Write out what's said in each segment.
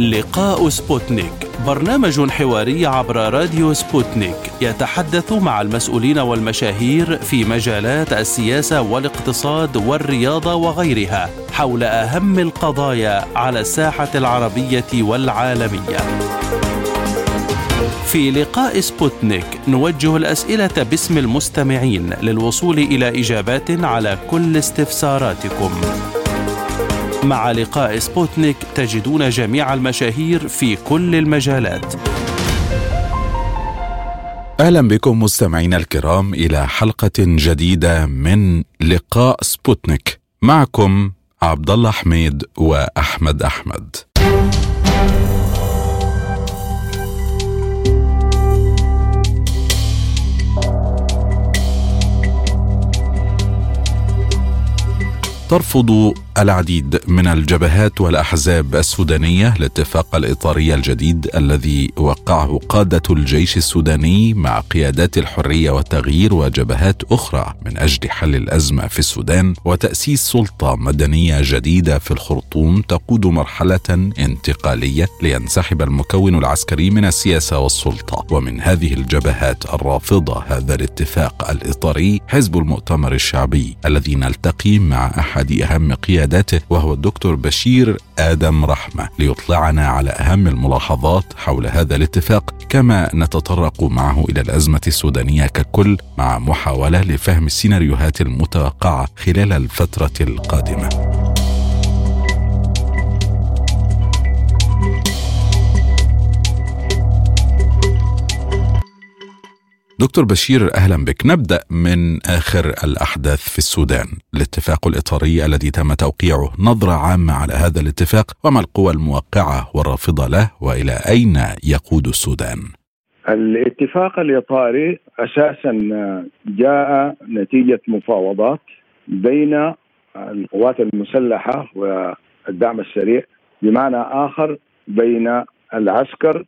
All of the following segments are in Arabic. لقاء سبوتنيك، برنامج حواري عبر راديو سبوتنيك يتحدث مع المسؤولين والمشاهير في مجالات السياسة والاقتصاد والرياضة وغيرها حول أهم القضايا على الساحة العربية والعالمية. في لقاء سبوتنيك نوجه الأسئلة باسم المستمعين للوصول إلى إجابات على كل استفساراتكم. مع لقاء سبوتنيك تجدون جميع المشاهير في كل المجالات. أهلا بكم مستمعينا الكرام إلى حلقة جديدة من لقاء سبوتنيك، معكم عبدالله حميد وأحمد أحمد. ترفض العديد من الجبهات والأحزاب السودانية الاتفاق الإطاري الجديد الذي وقعه قادة الجيش السوداني مع قيادات الحرية والتغيير وجبهات أخرى من أجل حل الأزمة في السودان وتأسيس سلطة مدنية جديدة في الخرطوم تقود مرحلة انتقالية لينسحب المكون العسكري من السياسة والسلطة. ومن هذه الجبهات الرافضة هذا الاتفاق الإطاري حزب المؤتمر الشعبي الذي نلتقي مع أحد أهم قيادات وهو الدكتور بشير آدم رحمة ليطلعنا على أهم الملاحظات حول هذا الاتفاق، كما نتطرق معه إلى الأزمة السودانية ككل مع محاولة لفهم السيناريوهات المتوقعة خلال الفترة القادمة. دكتور بشير أهلا بك. نبدأ من آخر الأحداث في السودان، الاتفاق الإطاري الذي تم توقيعه، نظرة عامة على هذا الاتفاق وما القوى الموقعة والرافضة له وإلى أين يقود السودان؟ الاتفاق الإطاري أساسا جاء نتيجة مفاوضات بين القوات المسلحة والدعم السريع، بمعنى آخر بين العسكر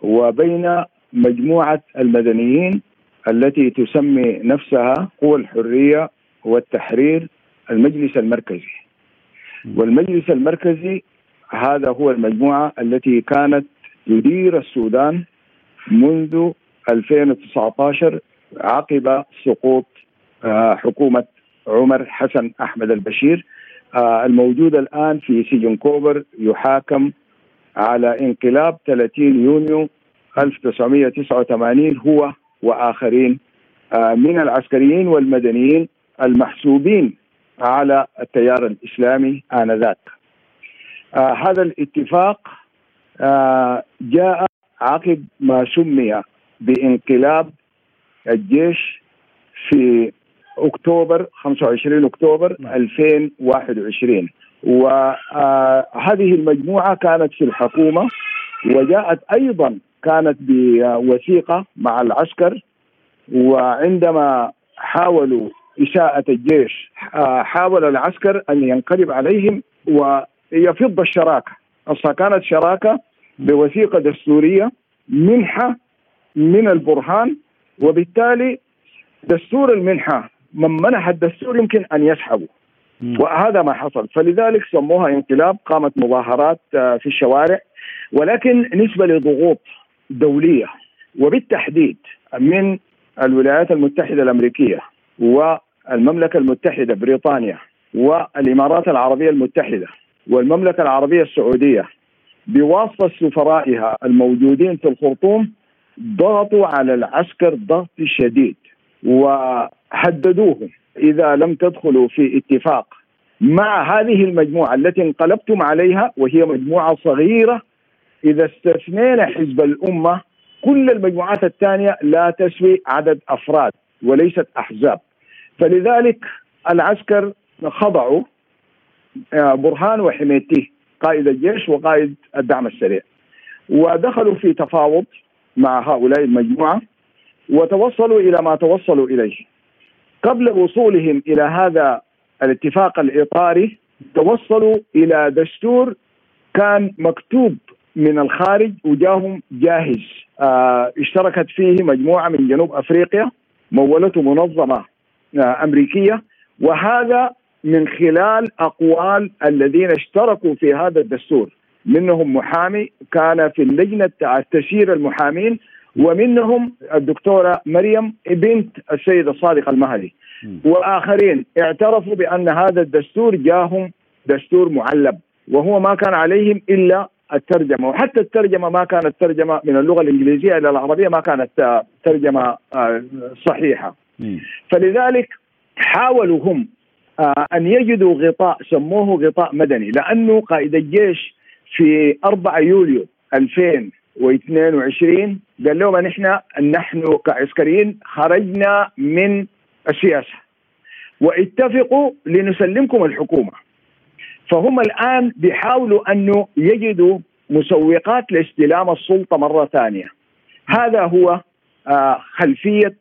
وبين مجموعة المدنيين التي تسمي نفسها قوى الحرية والتحرير المجلس المركزي. والمجلس المركزي هذا هو المجموعة التي كانت تدير السودان منذ 2019 عقب سقوط حكومة عمر حسن أحمد البشير الموجودة الآن في سجن كوبر، يحاكم على انقلاب 30 يونيو 1989 هو وآخرين من العسكريين والمدنيين المحسوبين على التيار الإسلامي آنذاك. هذا الاتفاق جاء عقب ما سمي بانقلاب الجيش في أكتوبر 25 أكتوبر 2021، وهذه المجموعة كانت في الحكومة وجاءت أيضاً كانت بوثيقة مع العسكر، وعندما حاولوا إساءة الجيش حاول العسكر أن ينقلب عليهم ويفض الشراكة. أصلا كانت شراكة بوثيقة دستورية منحة من البرهان، وبالتالي دستور المنحة من منح الدستور يمكن أن يسحبه، وهذا ما حصل. فلذلك سموها انقلاب. قامت مظاهرات في الشوارع، ولكن نسبة لضغوط دولية وبالتحديد من الولايات المتحدة الأمريكية والمملكة المتحدة بريطانيا والإمارات العربية المتحدة والمملكة العربية السعودية بواسطة سفرائها الموجودين في الخرطوم ضغطوا على العسكر ضغط شديد وهددوهم إذا لم تدخلوا في اتفاق مع هذه المجموعة التي انقلبتم عليها وهي مجموعة صغيرة، إذا استثنينا حزب الأمة كل المجموعات الثانية لا تسوي عدد أفراد وليست أحزاب. فلذلك العسكر خضعوا برهان وحميدتي قائد الجيش وقائد الدعم السريع، ودخلوا في تفاوض مع هؤلاء المجموعة وتوصلوا إلى ما توصلوا إليه. قبل وصولهم إلى هذا الاتفاق الإطاري توصلوا إلى دستور كان مكتوب من الخارج وجاهم جاهز، اشتركت فيه مجموعة من جنوب أفريقيا مولته منظمة أمريكية، وهذا من خلال أقوال الذين اشتركوا في هذا الدستور. منهم محامي كان في اللجنة تشير المحامين، ومنهم الدكتورة مريم بنت السيد الصادق المهدي وآخرين اعترفوا بأن هذا الدستور جاهم دستور معلب، وهو ما كان عليهم إلا الترجمة، وحتى الترجمة ما كانت ترجمة من اللغة الإنجليزية إلى العربية، ما كانت ترجمة صحيحة. فلذلك حاولوا هم أن يجدوا غطاء سموه غطاء مدني، لأنه قائد الجيش في 4 يوليو 2022 قال لهم نحن كعسكريين خرجنا من السياسة واتفقوا لنسلمكم الحكومة. فهم الآن بيحاولوا أنه يجدوا مسوقات لاستلام السلطة مرة ثانية. هذا هو خلفية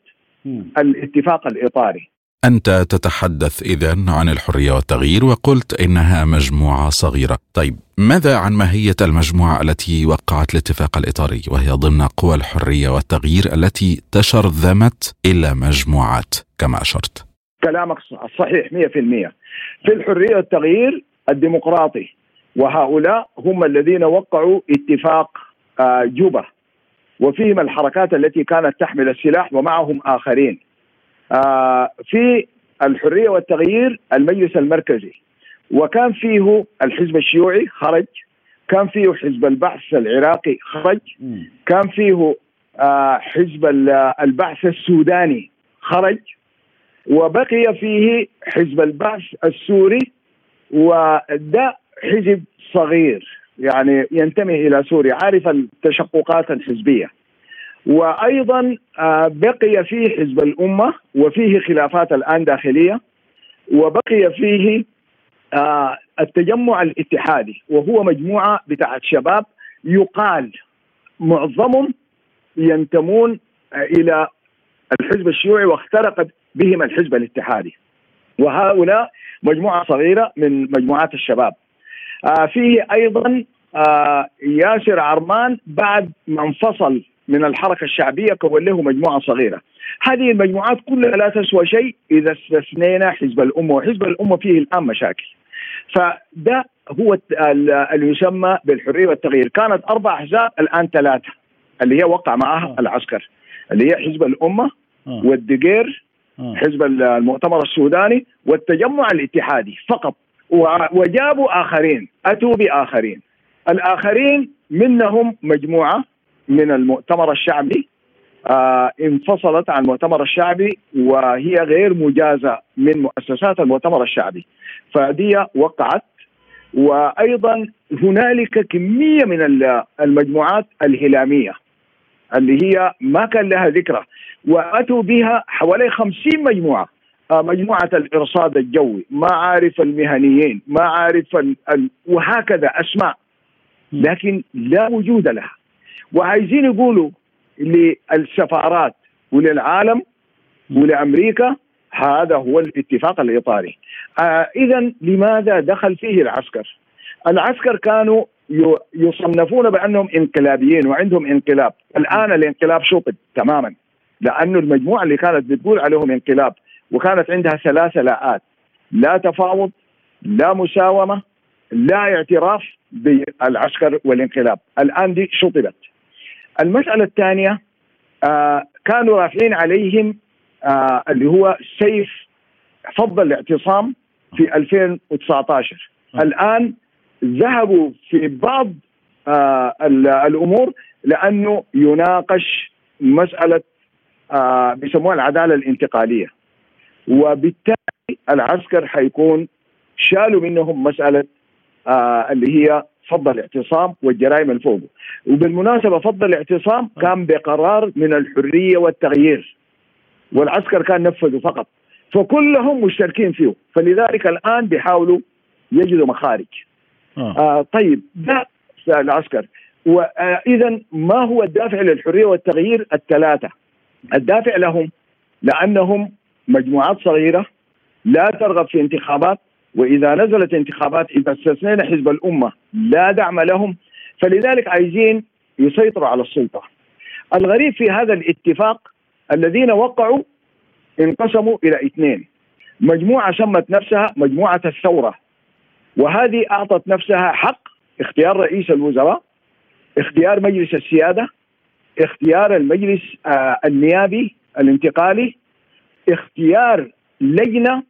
الاتفاق الإطاري. أنت تتحدث إذن عن الحرية والتغيير وقلت إنها مجموعة صغيرة. طيب ماذا عن ماهية المجموعة التي وقعت الاتفاق الإطاري وهي ضمن قوى الحرية والتغيير التي تشرذمت إلى مجموعات كما أشرت؟ كلامك صحيح 100%. في الحرية والتغيير الديمقراطي، وهؤلاء هم الذين وقعوا اتفاق جوبا، وفيهم الحركات التي كانت تحمل السلاح ومعهم آخرين. في الحرية والتغيير المجلس المركزي، وكان فيه الحزب الشيوعي خرج، كان فيه حزب البعث العراقي خرج، كان فيه حزب البعث السوداني خرج، وبقي فيه حزب البعث السوري، وده حزب صغير يعني ينتمي إلى سوريا، عارف التشققات الحزبية. وأيضا بقي فيه حزب الأمة، وفيه خلافات الآن داخلية، وبقي فيه التجمع الاتحادي، وهو مجموعة بتاعت شباب يقال معظمهم ينتمون إلى الحزب الشيوعي واخترق بهم الحزب الاتحادي، وهؤلاء مجموعة صغيرة من مجموعات الشباب. فيه أيضا ياسر عرمان بعد ما انفصل من الحركة الشعبية كون له مجموعة صغيرة. هذه المجموعات كلها لا تسوى شيء إذا استثنينا حزب الأمة، وحزب الأمة فيه الآن مشاكل. فده هو اللي يسمى بالحرية والتغيير. كانت 4 أحزاب الآن 3 اللي هي وقع معها العسكر، اللي هي حزب الأمة والدقير، حزب المؤتمر السوداني، والتجمع الاتحادي فقط. وجابوا آخرين، أتوا بآخرين. الآخرين منهم مجموعة من المؤتمر الشعبي انفصلت عن المؤتمر الشعبي وهي غير مجازة من مؤسسات المؤتمر الشعبي، فدي وقعت. وأيضا هنالك كمية من المجموعات الهلامية اللي هي ما كان لها ذكرى، وأتوا بها حوالي 50 مجموعة. مجموعة الإرصاد الجوي، ما عارف المهنيين، ما عارف وهكذا أسماء لكن لا وجود لها. وعايزين يقولوا للسفارات وللعالم ولأمريكا هذا هو الاتفاق الإطاري. إذن لماذا دخل فيه العسكر؟ العسكر كانوا يصنفون بأنهم انقلابيين وعندهم انقلاب. الآن الانقلاب شطب تماما، لأنه المجموعة اللي كانت بتقول عليهم انقلاب وكانت عندها 3 لاءات: لا تفاوض، لا مساومة، لا اعتراف بالعسكر والانقلاب. الآن دي شطبت. المسألة الثانية كانوا رافعين عليهم اللي هو سيف فض الاعتصام في 2019. الآن ذهبوا في بعض الأمور لأنه يناقش مسألة بيسموها العدالة الانتقالية، وبالتالي العسكر حيكون شالوا منهم مسألة اللي هي فض الاعتصام والجرائم الفوق. وبالمناسبة فض الاعتصام كان بقرار من الحرية والتغيير، والعسكر كان نفذه فقط، فكلهم مشتركين فيه. فلذلك الآن بيحاولوا يجدوا مخارج. طيب ده العسكر. وإذا ما هو الدافع للحرية والتغيير ال3؟ الدافع لهم لأنهم مجموعات صغيرة لا ترغب في انتخابات، وإذا نزلت انتخابات إذا استثنينا حزب الأمة لا دعم لهم، فلذلك عايزين يسيطروا على السلطة. الغريب في هذا الاتفاق الذين وقعوا انقسموا إلى 2، مجموعة سمت نفسها مجموعة الثورة، وهذه أعطت نفسها حق اختيار رئيس الوزراء، اختيار مجلس السيادة، اختيار المجلس النيابي الانتقالي، اختيار لجنة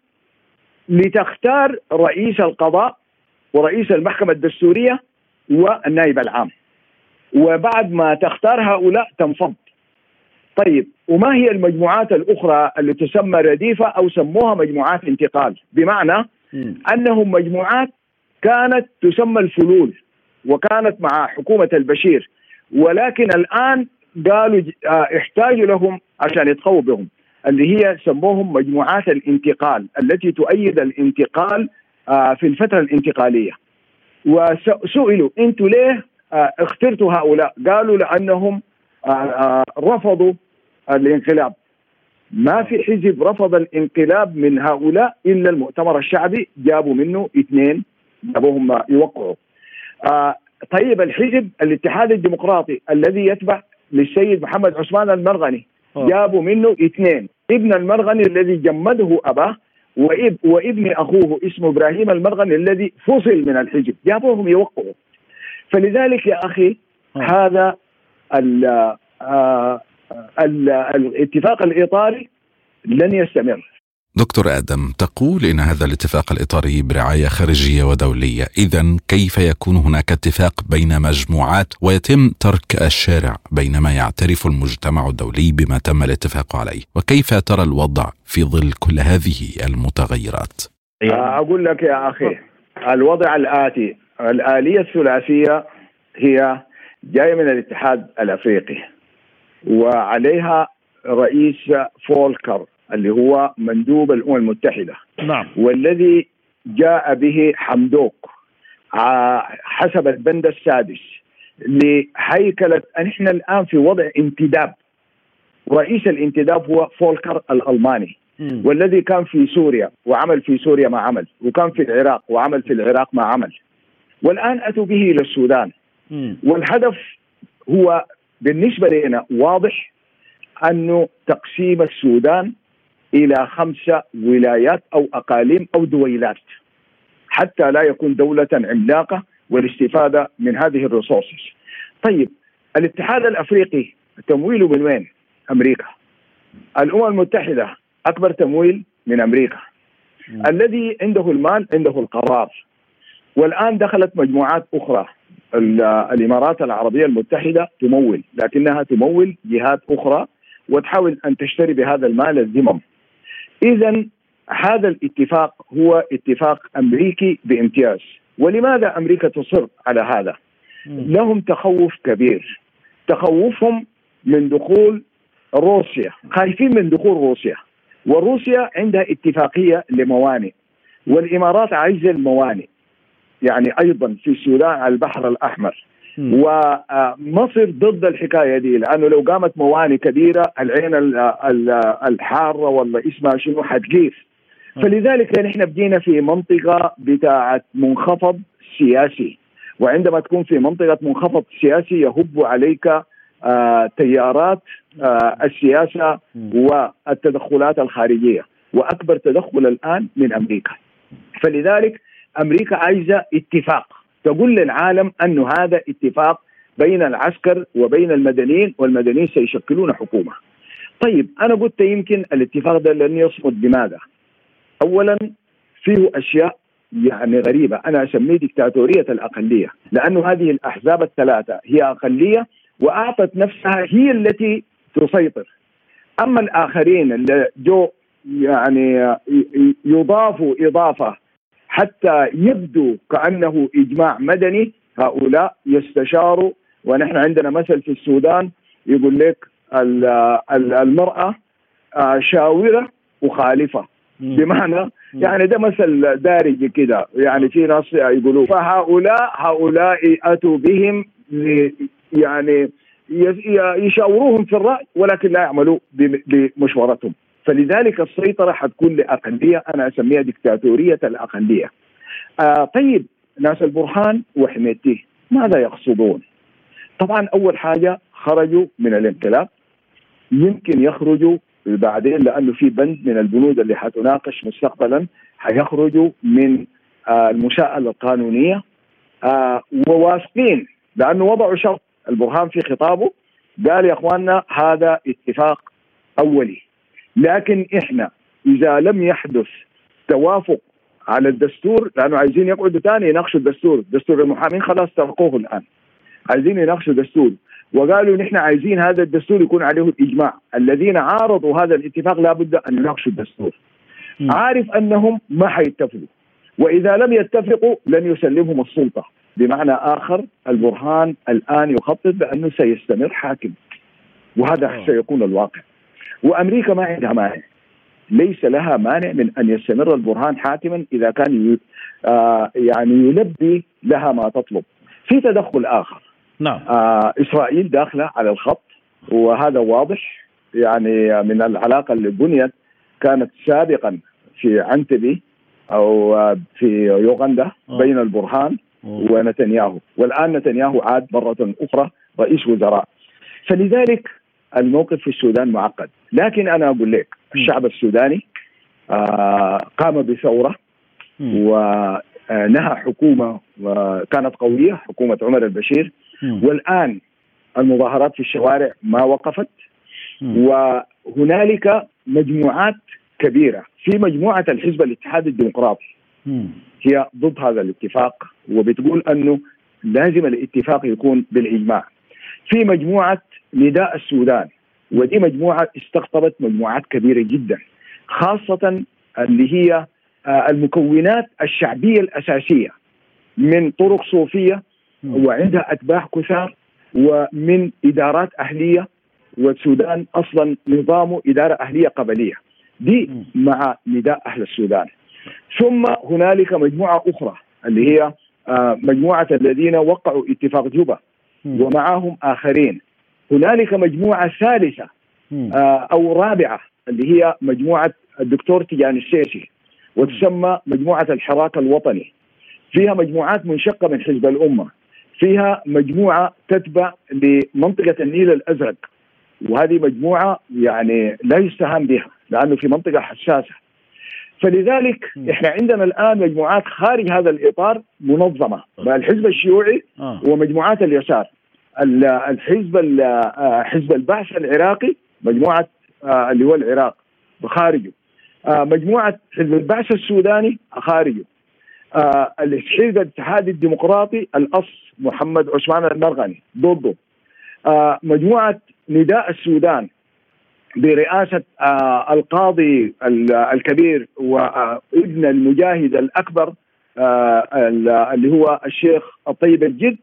لتختار رئيس القضاء ورئيس المحكمة الدستورية والنائب العام، وبعد ما تختار هؤلاء تنفض. طيب وما هي المجموعات الأخرى اللي تسمى رديفة أو سموها مجموعات انتقال؟ بمعنى أنهم مجموعات كانت تسمى الفلول وكانت مع حكومة البشير، ولكن الآن قالوا احتاجوا لهم عشان يتقووا بهم، اللي هي سموهم مجموعات الانتقال التي تؤيد الانتقال في الفترة الانتقالية. وسئلوا أنتوا ليه اخترتوا هؤلاء؟ قالوا لأنهم رفضوا الانقلاب. ما في حزب رفض الانقلاب من هؤلاء إلا المؤتمر الشعبي، جابوا منه اثنين جابوهم يوقعوا. طيب الحزب الاتحاد الديمقراطي الذي يتبع للسيد محمد عثمان المرغني جابوا منه اثنين، ابن المرغني الذي جمده أباه وابن أخوه اسمه إبراهيم المرغني الذي فصل من الحزب، جابوهم يوقعوا. فلذلك يا أخي هذا الاتفاق الإطاري لن يستمر. دكتور آدم، تقول إن هذا الاتفاق الإطاري برعاية خارجية ودولية، إذن كيف يكون هناك اتفاق بين مجموعات ويتم ترك الشارع بينما يعترف المجتمع الدولي بما تم الاتفاق عليه؟ وكيف ترى الوضع في ظل كل هذه المتغيرات؟ أقول لك يا أخي الوضع الآتي: الآلية الثلاثية هي جاية من الاتحاد الأفريقي، وعليها رئيس فولكر اللي هو مندوب الأمم المتحدة، نعم، والذي جاء به حمدوك حسب البند السادس لهيكلة. نحن الآن في وضع انتداب، رئيس الانتداب هو فولكر الألماني، والذي كان في سوريا وعمل في سوريا ما عمل، وكان في العراق وعمل في العراق ما عمل، والآن أتوا به إلى السودان. والهدف هو بالنسبة لنا واضح، أنه تقسيم السودان إلى 5 ولايات أو أقاليم أو دويلات حتى لا يكون دولة عملاقة والاستفادة من هذه الرصاص. طيب الاتحاد الأفريقي تمويله من وين؟ أمريكا. الأمم المتحدة أكبر تمويل من أمريكا. الذي عنده المال عنده القرار. والآن دخلت مجموعات أخرى، الإمارات العربية المتحدة تمول، لكنها تمول جهات أخرى وتحاول أن تشتري بهذا المال الذمم. إذن هذا الاتفاق هو اتفاق أمريكي بامتياز. ولماذا أمريكا تصر على هذا؟ لهم تخوف كبير، تخوفهم من دخول روسيا، خايفين من دخول روسيا، وروسيا عندها اتفاقية لموانئ، والإمارات عايزة الموانئ يعني أيضا في السودان على البحر الأحمر. ومصر ضد الحكاية دي، لأنه لو قامت موانئ كبيرة العين الحارة ولا اسمها شنو حتجيف. فلذلك نحن بدينا في منطقة بتاعة منخفض سياسي، وعندما تكون في منطقة منخفض سياسي يهب عليك تيارات السياسة والتدخلات الخارجية، وأكبر تدخل الآن من أمريكا. فلذلك أمريكا عايزة اتفاق تقول للعالم أنه هذا اتفاق بين العسكر وبين المدنيين، والمدنيين سيشكلون حكومة. طيب أنا قلت يمكن الاتفاق ده لن يصمد. لماذا؟ أولا فيه أشياء يعني غريبة، أنا أسميه ديكتاتورية الأقلية، لأنه هذه الأحزاب الثلاثة هي أقلية وأعطت نفسها هي التي تسيطر. أما الآخرين اللي جو يعني يضافوا إضافة حتى يبدو كأنه إجماع مدني، هؤلاء يستشاروا. ونحن عندنا مثل في السودان يقول لك المرأة شاورة وخالفة، بمعنى يعني ده مثل دارجي كده، يعني في ناس يقولوا. فهؤلاء أتوا بهم يعني يشاوروهم في الرأي ولكن لا يعملوا بمشورتهم. فلذلك السيطرة حتكون لأقلية، أنا أسميها ديكتاتورية الأقلية. طيب ناس البرهان وحميدتي ماذا يقصدون؟ طبعا أول حاجة خرجوا من الانقلاب، يمكن يخرجوا بعدين لأنه في بند من البنود اللي حتناقش مستقبلا، حيخرجوا من المساءلة القانونية، وواثقين، لأنه وضعوا شرط. البرهان في خطابه قال يا أخواننا هذا اتفاق أولي، لكن إحنا إذا لم يحدث توافق على الدستور، لأنه عايزين يقعدوا تاني يناقشوا الدستور، دستور المحامين خلاص ترقوه الآن، عايزين يناقشوا الدستور، وقالوا نحن عايزين هذا الدستور يكون عليه الإجماع، الذين عارضوا هذا الاتفاق لابد أن يناقشوا الدستور. عارف أنهم ما حيتفقوا، وإذا لم يتفقوا لن يسلمهم السلطة. بمعنى آخر، البرهان الآن يخطط بأنه سيستمر حاكم، وهذا سيكون الواقع، وأمريكا ما عندها مانع، ليس لها مانع من أن يستمر البرهان حاكما إذا كان يعني يلبي لها ما تطلب. في تدخل آخر، نعم، إسرائيل داخلة على الخط، وهذا واضح يعني من العلاقة اللي بنيت كانت سابقا في عنتبي أو في يوغندا بين البرهان ونتنياهو، والآن نتنياهو عاد مرة أخرى رئيس وزراء. فلذلك الموقف في السودان معقد، لكن أنا أقول لك الشعب السوداني قام بثورة ونهى حكومة كانت قوية، حكومة عمر البشير، والآن المظاهرات في الشوارع ما وقفت، وهنالك مجموعات كبيرة في مجموعة الحزب الاتحاد الديمقراطي هي ضد هذا الاتفاق، وبتقول أنه لازم الاتفاق يكون بالإجماع. في مجموعة نداء السودان، ودي مجموعة استقطبت مجموعات كبيرة جدا، خاصة اللي هي المكونات الشعبية الأساسية من طرق صوفية وعندها أتباع كثار، ومن إدارات أهلية، والسودان أصلا نظامه إدارة أهلية قبلية، دي مع نداء أهل السودان. ثم هنالك مجموعة أخرى اللي هي مجموعة الذين وقعوا اتفاق جوبا ومعهم آخرين. هنالك مجموعة ثالثة أو رابعة اللي هي مجموعة الدكتور تيجان السيسي، وتسمى مجموعة الحراك الوطني، فيها مجموعات منشقة من حزب الأمة، فيها مجموعة تتبع لمنطقة النيل الأزرق، وهذه مجموعة يعني لا يستهان بها لأنه في منطقة حساسة. فلذلك إحنا عندنا الآن مجموعات خارج هذا الإطار منظمة، الحزب الشيوعي ومجموعات اليسار، حزب البعث العراقي، مجموعة اللي هو العراق خارجه، مجموعة حزب البعث السوداني خارجه، الحزب الاتحادي الديمقراطي الأص محمد عثمان المرغني ضده، مجموعة نداء السودان برئاسة القاضي الكبير وابن المجاهد الأكبر اللي هو الشيخ الطيب الجد،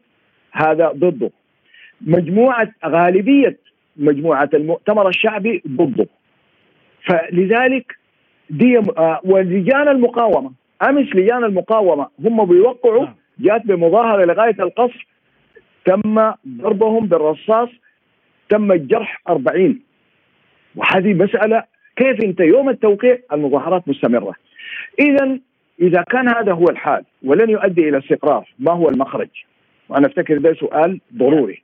هذا ضده، مجموعة غالبية مجموعة المؤتمر الشعبي ضده. فلذلك دي ولجان المقاومة، أمس لجان المقاومة هم بيوقعوا، جات بمظاهرة لغاية القصر، تم ضربهم بالرصاص، تم الجرح 40. وهذه مسألة كيف أنت يوم التوقيع المظاهرات مستمرة؟ إذا كان هذا هو الحال ولن يؤدي إلى استقرار، ما هو المخرج؟ وأنا أفتكر ده سؤال ضروري.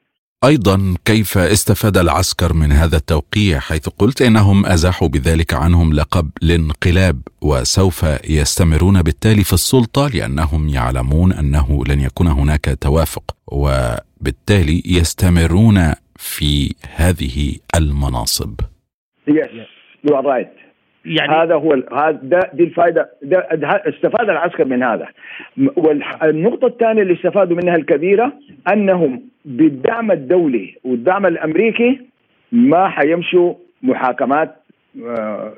أيضا كيف استفاد العسكر من هذا التوقيع، حيث قلت إنهم أزاحوا بذلك عنهم لقب الانقلاب، وسوف يستمرون بالتالي في السلطة لأنهم يعلمون أنه لن يكون هناك توافق، وبالتالي يستمرون في هذه المناصب. Yes, you are right. يعني هذا هو دي الفائدة، استفاد العسكر من هذا. والنقطة الثانية اللي استفادوا منها الكبيرة، أنهم بالدعم الدولي والدعم الأمريكي ما حيمشوا محاكمات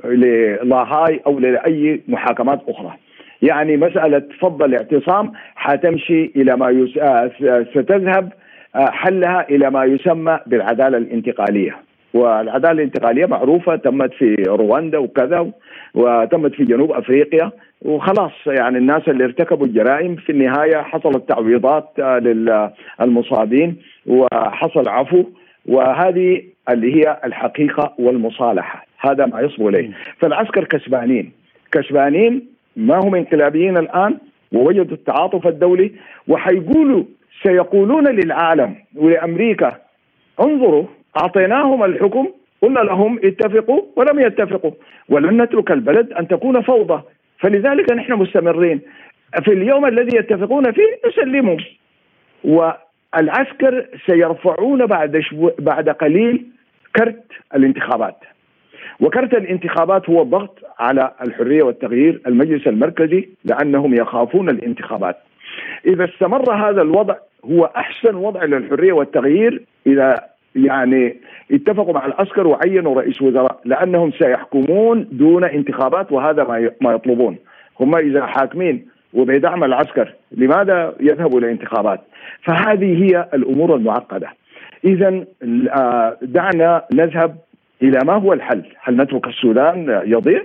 للاهاي أو لأي محاكمات أخرى. يعني مسألة فض الاعتصام حتمشي إلى ما ستذهب حلها إلى ما يسمى بالعدالة الانتقالية، والعدالة الانتقالية معروفة، تمت في رواندا وكذا، وتمت في جنوب أفريقيا، وخلاص يعني الناس اللي ارتكبوا الجرائم في النهاية حصلت تعويضات للمصابين وحصل عفو، وهذه اللي هي الحقيقة والمصالحة، هذا ما يصبو إليه. فالعسكر كسبانين، ما هم انقلابيين الآن، ووجدوا التعاطف الدولي، سيقولون للعالم ولأمريكا انظروا أعطيناهم الحكم، قلنا لهم اتفقوا ولم يتفقوا، ولن نترك البلد أن تكون فوضى، فلذلك نحن مستمرين في اليوم الذي يتفقون فيه نسلمهم، والعسكر سيرفعون بعد قليل كرت الانتخابات، وكرت الانتخابات هو الضغط على الحرية والتغيير المجلس المركزي لأنهم يخافون الانتخابات. إذا استمر هذا الوضع هو أحسن وضع للحرية والتغيير إذا يعني اتفقوا مع العسكر وعينوا رئيس وزراء، لأنهم سيحكمون دون انتخابات، وهذا ما يطلبون. هم إذا حاكمين وبدعم العسكر لماذا يذهبوا إلى انتخابات؟ فهذه هي الأمور المعقدة. إذا دعنا نذهب إلى ما هو الحل. هل نترك السودان يضيع؟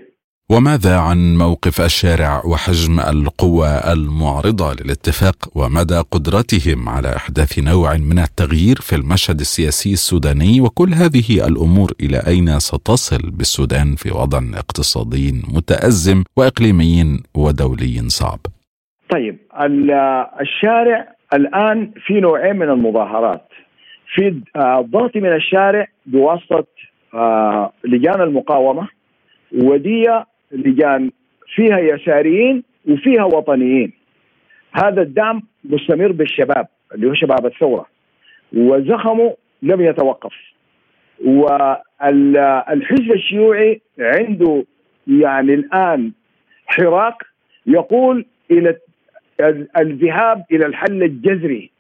وماذا عن موقف الشارع وحجم القوى المعارضة للاتفاق ومدى قدرتهم على إحداث نوع من التغيير في المشهد السياسي السوداني؟ وكل هذه الأمور إلى أين ستصل بالسودان في وضع اقتصادي متأزم وإقليمي ودولي صعب؟ طيب، الشارع الآن في نوعين من المظاهرات، في ضغط من الشارع بواسطة لجان المقاومة، ودي لجان فيها يساريين وفيها وطنيين. هذا الدعم مستمر بالشباب اللي هو شباب الثورة، وزخموا لم يتوقف. والحزب الشيوعي عنده يعني الآن حراك يقول إلى الذهاب إلى الحل الجذري،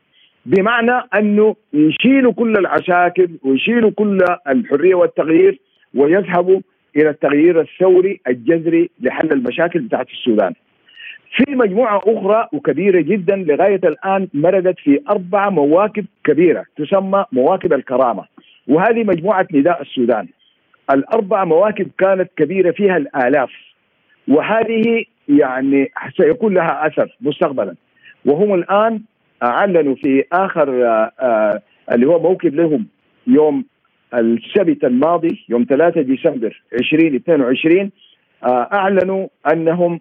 بمعنى أنه يشيلوا كل العساكر ويشيلوا كل الحرية والتغيير ويذهبوا إلى التغيير الثوري الجذري لحل المشاكل بتاعت السودان. في مجموعة أخرى وكبيرة جدا لغاية الآن مردت في 4 مواكب كبيرة تسمى مواكب الكرامة، وهذه مجموعة نداء السودان. ال4 مواكب كانت كبيرة فيها الآلاف، وهذه يعني سيكون لها أثر مستقبلا. وهم الآن أعلنوا في آخر اللي هو موكب لهم يوم السبت الماضي يوم 3 ديسمبر 2022، أعلنوا أنهم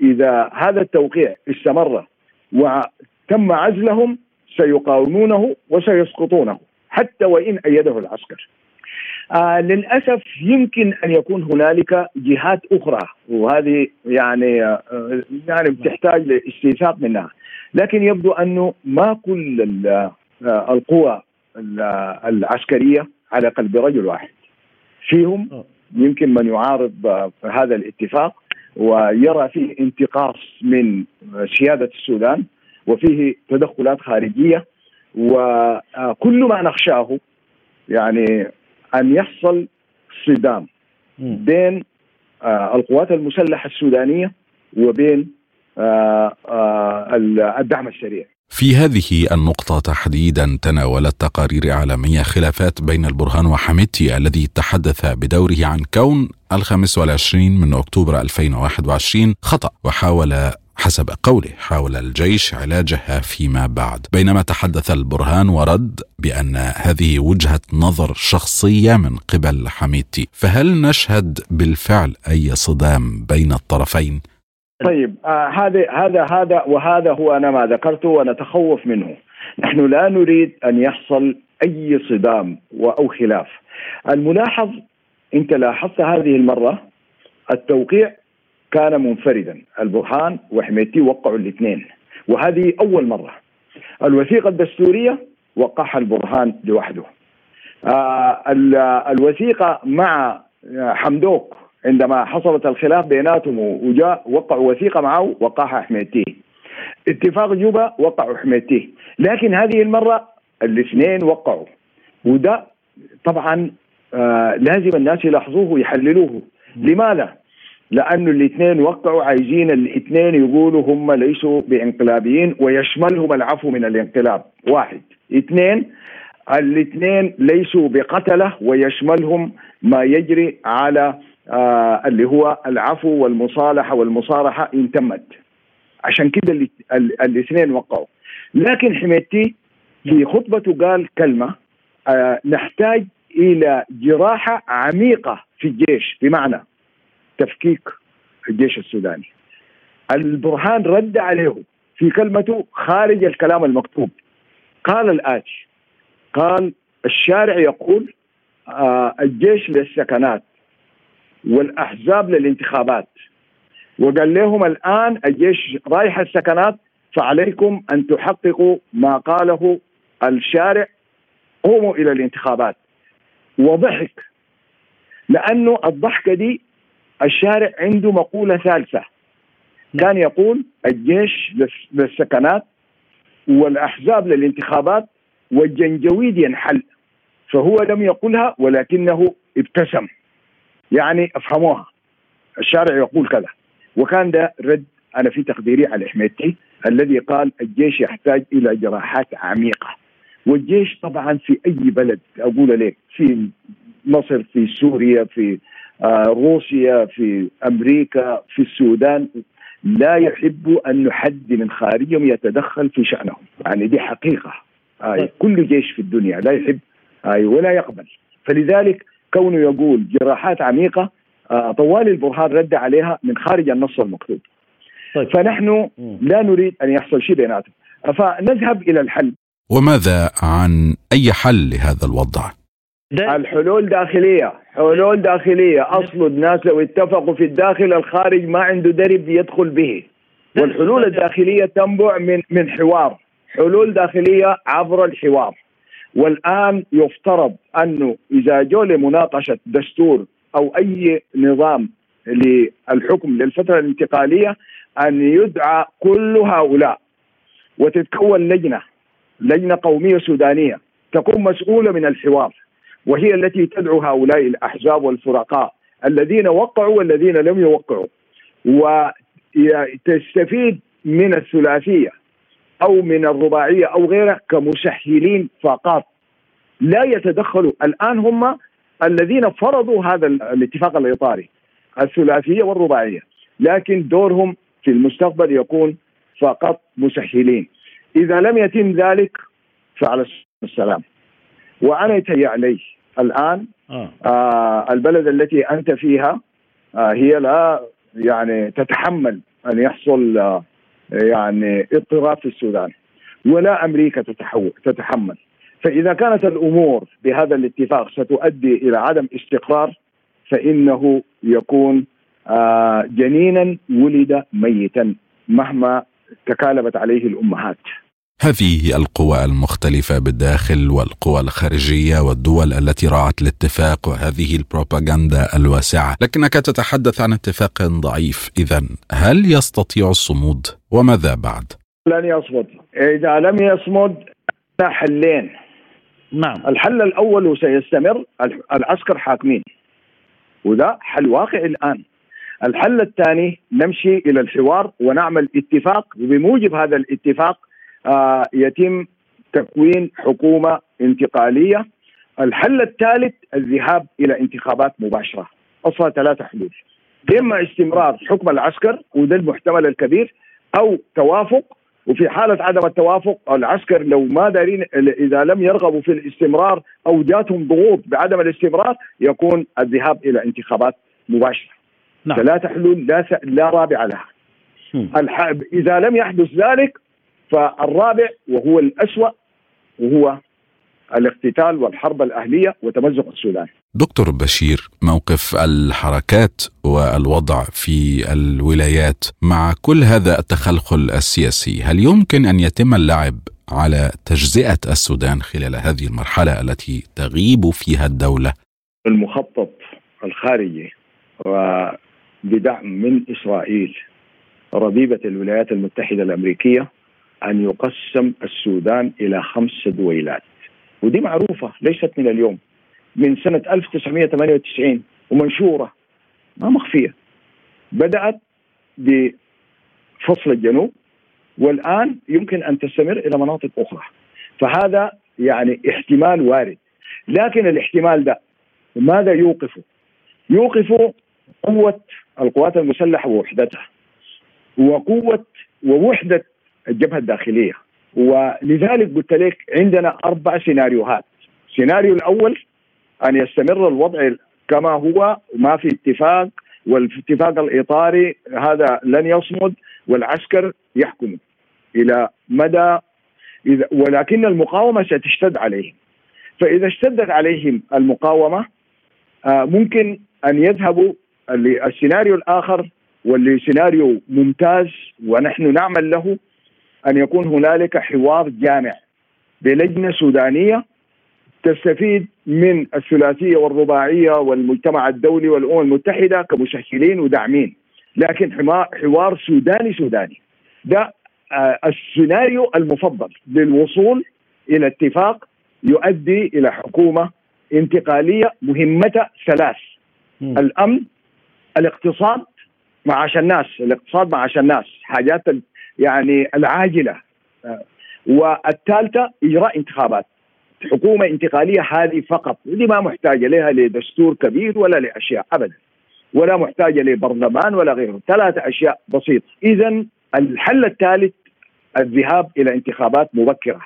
إذا هذا التوقيع استمر وتم عزلهم سيقاومونه وسيسقطونه حتى وإن أيده العسكر. للأسف يمكن أن يكون هنالك جهات أخرى، وهذه يعني بتحتاج لاستيثاق منها، لكن يبدو أنه ما كل القوى العسكرية على قلب رجل واحد. فيهم يمكن من يعارض هذا الاتفاق ويرى فيه انتقاص من سيادة السودان وفيه تدخلات خارجية، وكل ما نخشاه يعني أن يحصل صدام بين القوات المسلحة السودانية وبين الدعم السريع. في هذه النقطة تحديدا تناولت تقارير عالمية خلافات بين البرهان وحميدتي الذي تحدث بدوره عن كون 25 من أكتوبر 2021 خطأ، وحاول حسب قوله الجيش علاجها فيما بعد، بينما تحدث البرهان ورد بأن هذه وجهة نظر شخصية من قبل حميدتي. فهل نشهد بالفعل أي صدام بين الطرفين؟ طيب، هذا هو أنا ما ذكرته ونتخوف منه. نحن لا نريد أن يحصل أي صدام أو خلاف. الملاحظ، أنت لاحظت هذه المرة التوقيع كان منفردا، البرهان وحميدتي وقعوا الاثنين، وهذه أول مرة. الوثيقة الدستورية وقعها البرهان لوحده، الوثيقة مع حمدوك عندما حصلت الخلاف بيناتهم وجاء وقعوا وثيقة معه وقعها حميدتي، اتفاق جوبا وقعوا حميدتي، لكن هذه المرة الاثنين وقعوا. وده طبعا لازم الناس يلاحظوه ويحللوه. لماذا؟ لأنه الاثنين وقعوا، عايزين الاثنين يقولوا هم ليسوا بانقلابيين ويشملهم العفو من الانقلاب. واحد، اثنين، الاثنين ليسوا بقتلة ويشملهم ما يجري على اللي هو العفو والمصالحة والمصارحة إن تمت. عشان كده الاثنين وقعوا. لكن حميدتي في خطبته قال كلمة نحتاج إلى جراحة عميقة في الجيش، بمعنى تفكيك الجيش السوداني. البرهان رد عليه في كلمته خارج الكلام المكتوب، قال الآتي، قال الشارع يقول الجيش للسكنات والأحزاب للانتخابات، وقال لهم الآن الجيش رايح السكنات فعليكم أن تحققوا ما قاله الشارع: قوموا إلى الانتخابات. وضحك، لأنه الضحكة دي الشارع عنده مقولة ثالثة، كان يقول: الجيش للسكنات والأحزاب للانتخابات والجنجويد ينحل. فهو لم يقولها ولكنه ابتسم، يعني افهموها، الشارع يقول كذا. وكان ده رد انا في تقديري على حميدتي الذي قال الجيش يحتاج الى جراحات عميقه. والجيش طبعا في اي بلد، اقول لك في مصر، في سوريا، في روسيا، في امريكا، في السودان، لا يحب ان حد من خارجهم يتدخل في شانهم، يعني دي حقيقه. كل جيش في الدنيا لا يحب ولا يقبل. فلذلك كونه يقول جراحات عميقة، طوال البرهان رد عليها من خارج النص المكتوب. طيب. فنحن لا نريد أن يحصل شيء بيناتنا، فنذهب إلى الحل. وماذا عن أي حل لهذا الوضع؟ الحلول داخلية، حلول داخلية. أصل الناس لو اتفقوا في الداخل، الخارج ما عنده درب يدخل به. والحلول الداخلية تنبع من حوار، حلول داخلية عبر الحوار. والآن يفترض أنه إذا جاء لمناقشة دستور أو أي نظام للحكم للفترة الانتقالية، أن يدعى كل هؤلاء وتتكون لجنة قومية سودانية تكون مسؤولة من الحوار، وهي التي تدعو هؤلاء الأحزاب والفرقاء الذين وقعوا والذين لم يوقعوا، وتستفيد من الثلاثية أو من الرباعية أو غيره كمسهلين فقط، لا يتدخلوا. الآن هم الذين فرضوا هذا الاتفاق الإطاري الثلاثية والرباعية، لكن دورهم في المستقبل يكون فقط مسهلين. إذا لم يتم ذلك فعلى السلام. وأنا يتهيأ لي الآن البلد التي أنت فيها هي لا يعني تتحمل أن يحصل يعني اضطراب في السودان، ولا أمريكا تتحمل. فإذا كانت الأمور بهذا الاتفاق ستؤدي إلى عدم استقرار، فإنه يكون جنينا ولد ميتا مهما تكالبت عليه الأمهات. هذه القوى المختلفة بالداخل والقوى الخارجية والدول التي راعت الاتفاق وهذه البروباغندا الواسعة، لكنك تتحدث عن اتفاق ضعيف. إذن هل يستطيع الصمود؟ وماذا بعد؟ لن يصمد. إذا لم يصمد حلين. نعم. الحل الأول سيستمر العسكر حاكمين، وده حل واقع الآن. الحل الثاني نمشي إلى الحوار ونعمل اتفاق، وبموجب هذا الاتفاق يتم تكوين حكومة انتقالية. الحل الثالث الذهاب إلى انتخابات مباشرة. أصلا ثلاثة حلول: إما استمرار حكم العسكر وده المحتمل الكبير، أو توافق. وفي حالة عدم التوافق، العسكر لو ما دارين، إذا لم يرغبوا في الاستمرار أو جاتهم ضغوط بعدم الاستمرار، يكون الذهاب إلى انتخابات مباشرة. نعم. ثلاثة حلول لا رابع لها. إذا لم يحدث ذلك، فالرابع وهو الأسوأ وهو الاقتتال والحرب الأهلية وتمزق السودان. دكتور بشير، موقف الحركات والوضع في الولايات مع كل هذا التخلخل السياسي، هل يمكن أن يتم اللعب على تجزئة السودان خلال هذه المرحلة التي تغيب فيها الدولة؟ المخطط الخارجي وبدعم من إسرائيل ربيبة الولايات المتحدة الأمريكية أن يقسم السودان إلى 5 دويلات، ودي معروفة، ليست من اليوم، من سنة 1998 ومنشورة ما مخفية. بدأت بفصل الجنوب، والآن يمكن أن تستمر إلى مناطق أخرى. فهذا يعني احتمال وارد، لكن الاحتمال ده ماذا يوقفه؟ يوقفه قوة القوات المسلحة ووحدتها، وقوة ووحدة الجبهة الداخلية. ولذلك قلت لك عندنا 4 سيناريوهات. السيناريو الأول أن يستمر الوضع كما هو، ما في اتفاق، والاتفاق الإطاري هذا لن يصمد، والعسكر يحكم إلى مدى، ولكن المقاومة ستشتد عليهم. فإذا اشتدت عليهم المقاومة ممكن أن يذهبوا للسيناريو الآخر، والسيناريو ممتاز ونحن نعمل له، أن يكون هنالك حوار جامع بلجنة سودانية تستفيد من الثلاثية والرباعية والمجتمع الدولي والأمم المتحدة كمشكلين وداعمين، لكن حوار سوداني سوداني ده السيناريو المفضل للوصول إلى اتفاق يؤدي إلى حكومة انتقالية مهمتها ثلاث: الأمن، الاقتصاد، معاش الناس. الاقتصاد معاش الناس حاجات يعني العاجلة، والثالثة إجراء انتخابات. حكومة انتقالية هذه فقط، اللي ما محتاجة لها لدستور كبير ولا لأشياء أبدا، ولا محتاجة لبرلمان ولا غيره، ثلاثة أشياء بسيطة. إذن الحل الثالث الذهاب إلى انتخابات مبكرة.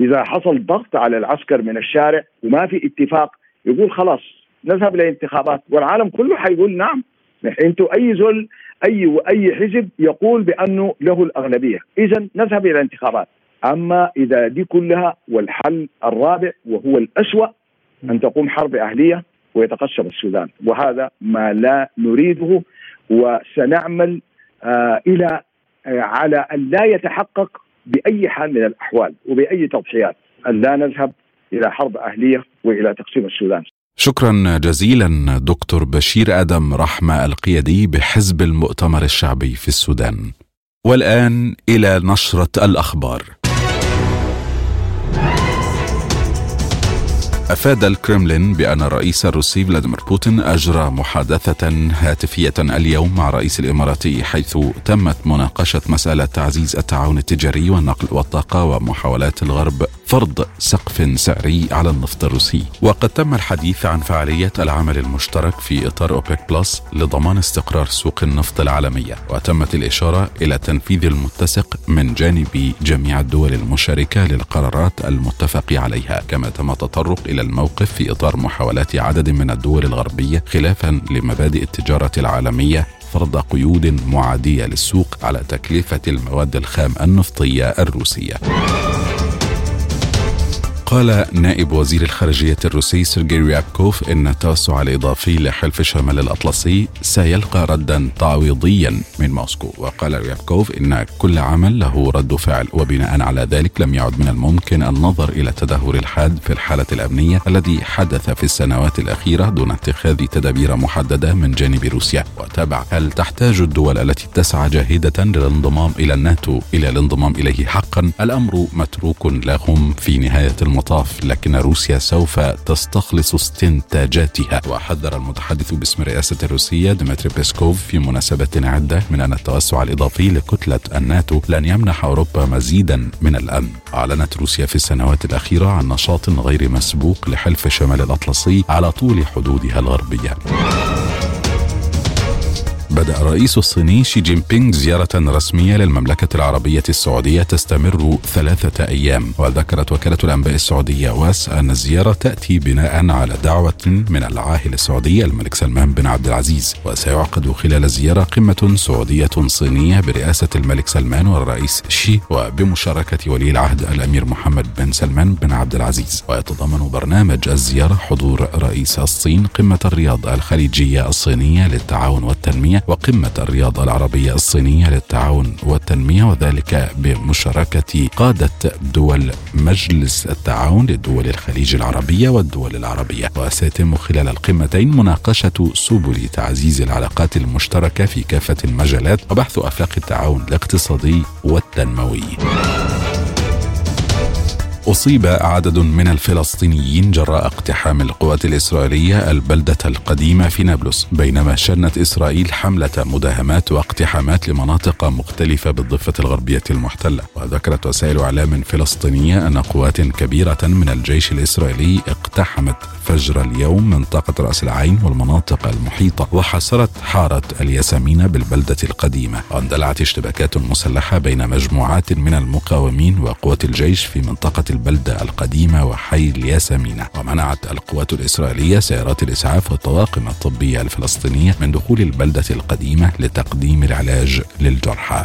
إذا حصل ضغط على العسكر من الشارع وما في اتفاق يقول خلاص نذهب لانتخابات، والعالم كله حيقول نعم. أنتوا أي زول أي حزب يقول بأنه له الأغلبية، إذن نذهب إلى انتخابات. أما إذا دي كلها، والحل الرابع وهو الأسوأ أن تقوم حرب أهلية ويتقشف السودان، وهذا ما لا نريده، وسنعمل إلى على أن لا يتحقق بأي حال من الأحوال وبأي تضحيات، أن لا نذهب إلى حرب أهلية وإلى تقسيم السودان. شكرا جزيلا دكتور بشير آدم رحمة القيادي بحزب المؤتمر الشعبي في السودان. والآن إلى نشرة الأخبار. أفاد الكرملين بأن الرئيس الروسي فلاديمير بوتين أجرى محادثة هاتفية اليوم مع الرئيس الإماراتي، حيث تمت مناقشة مسألة تعزيز التعاون التجاري والنقل والطاقة ومحاولات الغرب فرض سقف سعري على النفط الروسي. وقد تم الحديث عن فعالية العمل المشترك في إطار أوبك بلس لضمان استقرار سوق النفط العالمية، وتمت الإشارة إلى تنفيذ المتسق من جانب جميع الدول المشاركة للقرارات المتفق عليها، كما تم التطرق إلى الموقف في إطار محاولات عدد من الدول الغربية خلافا لمبادئ التجارة العالمية فرض قيود معادية للسوق على تكلفة المواد الخام النفطية الروسية. قال نائب وزير الخارجية الروسي سيرغي ريابكوف إن التوسع الإضافي لحلف شمال الأطلسي سيلقى ردا تعويضيا من موسكو. وقال ريابكوف إن كل عمل له رد فعل، وبناء على ذلك لم يعد من الممكن النظر إلى التدهور الحاد في الحالة الأمنية الذي حدث في السنوات الأخيرة دون اتخاذ تدابير محددة من جانب روسيا. وتابع: هل تحتاج الدول التي تسعى جاهدة للانضمام إلى الناتو إلى الانضمام إليه حقا؟ الأمر متروك لهم في نهاية المطاف، لكن روسيا سوف تستخلص استنتاجاتها. وحذر المتحدث باسم الرئاسة الروسية ديمتري بيسكوف في مناسبة عدة من أن التوسع الإضافي لكتلة الناتو لن يمنح أوروبا مزيدا من الأمن. أعلنت روسيا في السنوات الأخيرة عن نشاط غير مسبوق لحلف شمال الأطلسي على طول حدودها الغربية. بدأ الرئيس الصيني شي جين بينغ زيارة رسمية للمملكة العربية السعودية تستمر 3 أيام. وذكرت وكالة الأنباء السعودية واس أن الزيارة تأتي بناء على دعوة من العاهل السعودي الملك سلمان بن عبد العزيز. وسيعقد خلال الزيارة قمة سعودية صينية برئاسة الملك سلمان والرئيس شي، وبمشاركة ولي العهد الأمير محمد بن سلمان بن عبد العزيز. ويتضمن برنامج الزيارة حضور رئيس الصين قمة الرياض الخليجية الصينية للتعاون والتنمية، وقمة الرياض العربية الصينية للتعاون والتنمية، وذلك بمشاركة قادة دول مجلس التعاون لدول الخليج العربية والدول العربية. وسيتم خلال القمتين مناقشة سبل تعزيز العلاقات المشتركة في كافة المجالات وبحث آفاق التعاون الاقتصادي والتنموي. أصيب عدد من الفلسطينيين جراء اقتحام القوات الإسرائيلية البلدة القديمة في نابلس، بينما شنت إسرائيل حملة مداهمات واقتحامات لمناطق مختلفة بالضفة الغربية المحتلة. وذكرت وسائل إعلام فلسطينية أن قوات كبيرة من الجيش الإسرائيلي اقتحمت فجر اليوم منطقة رأس العين والمناطق المحيطة، وحاصرت حارة الياسمين بالبلدة القديمة. واندلعت اشتباكات مسلحة بين مجموعات من المقاومين وقوات الجيش في منطقة البلدة القديمة وحي الياسمين. ومنعت القوات الإسرائيلية سيارات الإسعاف والطواقم الطبية الفلسطينية من دخول البلدة القديمة لتقديم العلاج للجرحى.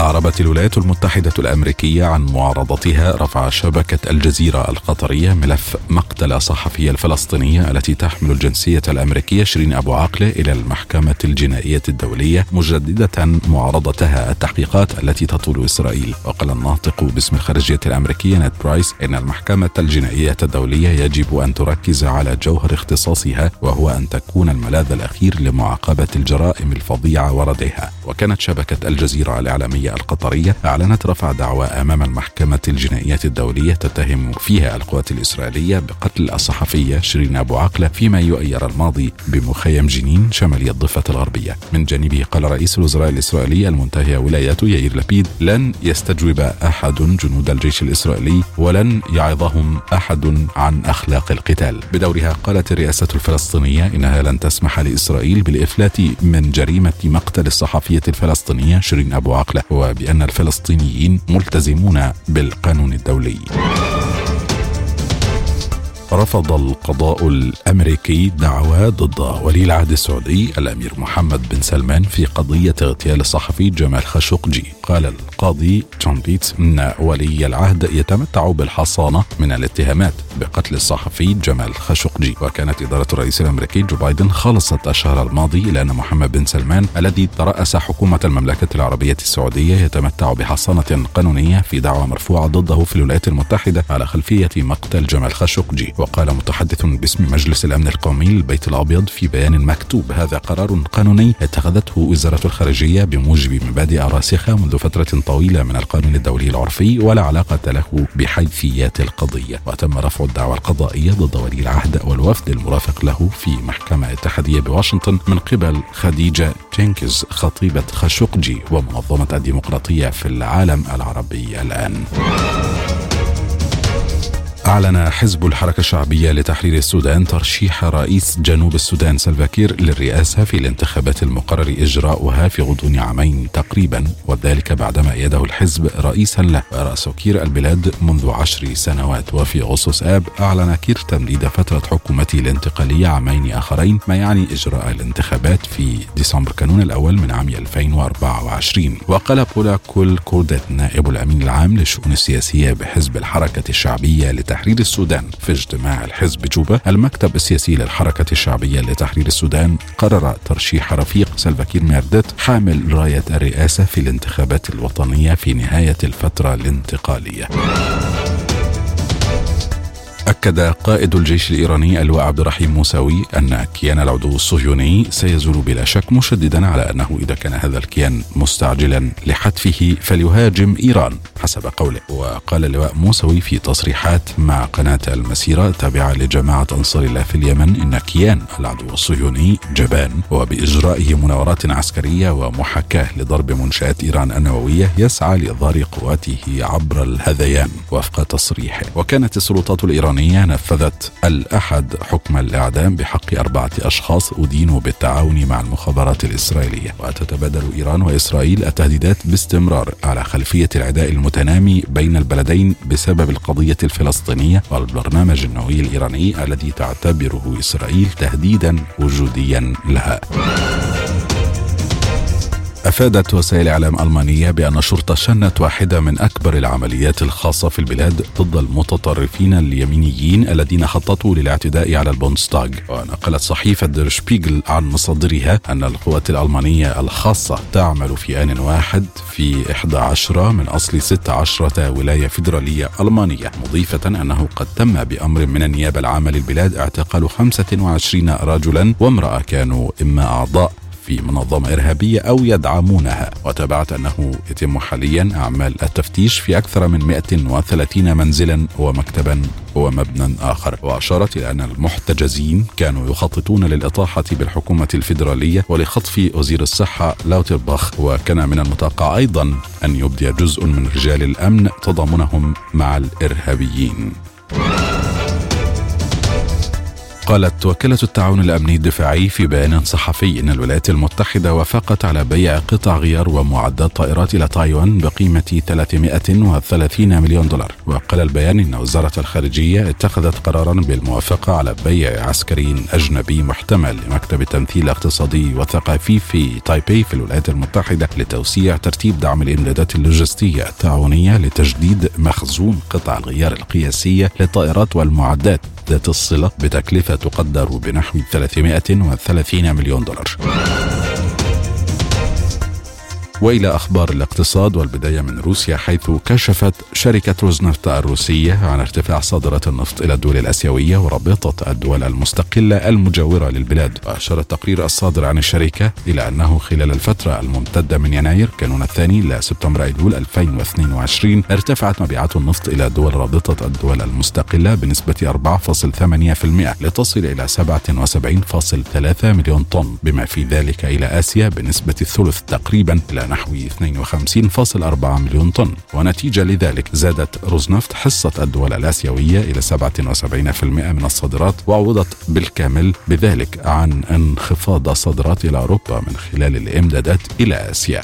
أعربت الولايات المتحدة الأمريكية عن معارضتها رفع شبكة الجزيرة القطرية ملف مقتل الصحفية الفلسطينية التي تحمل الجنسية الأمريكية شيرين أبو عقلة إلى المحكمة الجنائية الدولية، مجددة معارضتها التحقيقات التي تطول إسرائيل. وقال الناطق باسم الخارجية الأمريكية نات برايس إن المحكمة الجنائية الدولية يجب أن تركز على جوهر اختصاصها، وهو أن تكون الملاذ الأخير لمعاقبة الجرائم الفظيعة وردها. وكانت شبكة الجزيرة الإعلامية القطرية أعلنت رفع دعوى أمام المحكمة الجنائية الدولية تتهم فيها القوات الإسرائيلية بقتل الصحفية شيرين أبو عقلة في مايو أيار الماضي بمخيم جنين شمالي الضفة الغربية. من جانبه قال رئيس الوزراء الإسرائيلي المنتهي ولايته يائير لبيد: لن يستجوب أحد جنود الجيش الإسرائيلي ولن يعظهم أحد عن أخلاق القتال. بدورها قالت الرئاسة الفلسطينية إنها لن تسمح لإسرائيل بالإفلات من جريمة مقتل الصحفية الفلسطينية شيرين أبو عقلة، وبأن الفلسطينيين ملتزمون بالقانون الدولي. رفض القضاء الأمريكي دعوى ضد ولي العهد السعودي الأمير محمد بن سلمان في قضية اغتيال الصحفي جمال خاشقجي. قال القاضي جون بيتس إن ولي العهد يتمتع بالحصانة من الاتهامات بقتل الصحفي جمال خاشقجي. وكانت إدارة الرئيس الأمريكي جو بايدن خلصت الشهر الماضي إلى أن محمد بن سلمان الذي ترأس حكومة المملكة العربية السعودية يتمتع بحصانة قانونية في دعوى مرفوعة ضده في الولايات المتحدة على خلفية مقتل جمال خاشقجي. وقال متحدث باسم مجلس الأمن القومي للبيت الأبيض في بيان مكتوب: هذا قرار قانوني اتخذته وزارة الخارجية بموجب مبادئ راسخة منذ فترة طويلة من القانون الدولي العرفي، ولا علاقة له بحيثيات القضية. وتم رفع الدعوى القضائية ضد ولي العهد والوفد المرافق له في محكمة اتحادية بواشنطن من قبل خديجة جينكيز خطيبة خاشقجي ومنظمة الديمقراطية في العالم العربي. الآن أعلن حزب الحركة الشعبية لتحرير السودان ترشيح رئيس جنوب السودان سلفا كير للرئاسة في الانتخابات المقرر إجراؤها في غضون عامين تقريبا، وذلك بعدما أيده الحزب رئيسا له. رأس كير البلاد منذ 10 سنوات، وفي أغسطس آب أعلن كير تمديد فترة حكومته الانتقالية عامين آخرين، ما يعني إجراء الانتخابات في ديسمبر كانون الأول من عام 2024. وقال بولا كول كوردت نائب الأمين العام للشؤون السياسية بحزب الحركة الشعبية لتحرير السودان في اجتماع الحزب جوبا: المكتب السياسي للحركة الشعبية لتحرير السودان قرر ترشيح رفيق سلفا كير ميردت حامل راية الرئاسة في الانتخابات الوطنية في نهاية الفترة الانتقالية. أكد قائد الجيش الإيراني اللواء عبد الرحيم موسوي أن كيان العدو الصهيوني سيزول بلا شك، مشددا على أنه إذا كان هذا الكيان مستعجلا لحتفه فليهاجم إيران حسب قوله. وقال اللواء موسوي في تصريحات مع قناة المسيرة التابعة لجماعة أنصار الله في اليمن إن كيان العدو الصهيوني جبان، وبإجرائه مناورات عسكرية ومحاكاة لضرب منشآت إيران النووية يسعى لإظهار قواته عبر الهذيان وفق تصريحه. وكانت السلطات الإيرانية نفذت الأحد حكم الإعدام بحق 4 أشخاص أدينوا بالتعاون مع المخابرات الإسرائيلية. وتتبادل إيران وإسرائيل التهديدات باستمرار على خلفية العداء المتنامي بين البلدين بسبب القضية الفلسطينية والبرنامج النووي الإيراني الذي تعتبره إسرائيل تهديدا وجوديا لها. أفادت وسائل إعلام ألمانية بأن شرطة شنت واحدة من أكبر العمليات الخاصة في البلاد ضد المتطرفين اليمينيين الذين خططوا للاعتداء على البوندستاغ. ونقلت صحيفة در شبيغل عن مصادرها أن القوات الألمانية الخاصة تعمل في آن واحد في 11 من أصل 16 ولاية فيدرالية ألمانية، مضيفة أنه قد تم بأمر من النيابة العامة للبلاد اعتقال 25 رجلا وامرأة كانوا إما أعضاء في منظمة إرهابية أو يدعمونها. وتابعت أنه يتم حاليا أعمال التفتيش في أكثر من 130 منزلا ومكتبا ومبنى آخر. وأشارت إلى أن المحتجزين كانوا يخططون للإطاحة بالحكومة الفيدرالية ولخطف وزير الصحة لاوترباخ. وكان من المتوقع أيضا أن يبدي جزء من رجال الأمن تضامنهم مع الإرهابيين. قالت وكالة التعاون الأمني الدفاعي في بيان صحفي إن الولايات المتحدة وافقت على بيع قطع غيار ومعدات طائرات إلى تايوان بقيمة 330 مليون دولار. وقال البيان إن وزارة الخارجية اتخذت قرارا بالموافقة على بيع عسكري أجنبي محتمل لمكتب التمثيل الاقتصادي والثقافي في تايبي في الولايات المتحدة لتوسيع ترتيب دعم الإمدادات اللوجستية التعاونية لتجديد مخزون قطع الغيار القياسية للطائرات والمعدات ذات الصلة بتكلفة تقدر بنحو 330 مليون دولار. وإلى أخبار الاقتصاد والبداية من روسيا، حيث كشفت شركة روزنفتا الروسية عن ارتفاع صادرات النفط إلى الدول الآسيوية ورابطة الدول المستقلة المجاورة للبلاد. وأشار التقرير الصادر عن الشركة إلى أنه خلال الفترة الممتدة من يناير كانون الثاني إلى سبتمبر أيلول 2022 ارتفعت مبيعات النفط إلى دول رابطة الدول المستقلة بنسبة 4.8% لتصل إلى 77.3 مليون طن، بما في ذلك إلى آسيا بنسبة الثلث تقريبا إلى نحو 52.4 مليون طن. ونتيجة لذلك زادت روزنفت حصة الدول الآسيوية إلى 77% من الصادرات، وعوضت بالكامل بذلك عن انخفاض الصادرات إلى أوروبا من خلال الإمدادات إلى آسيا.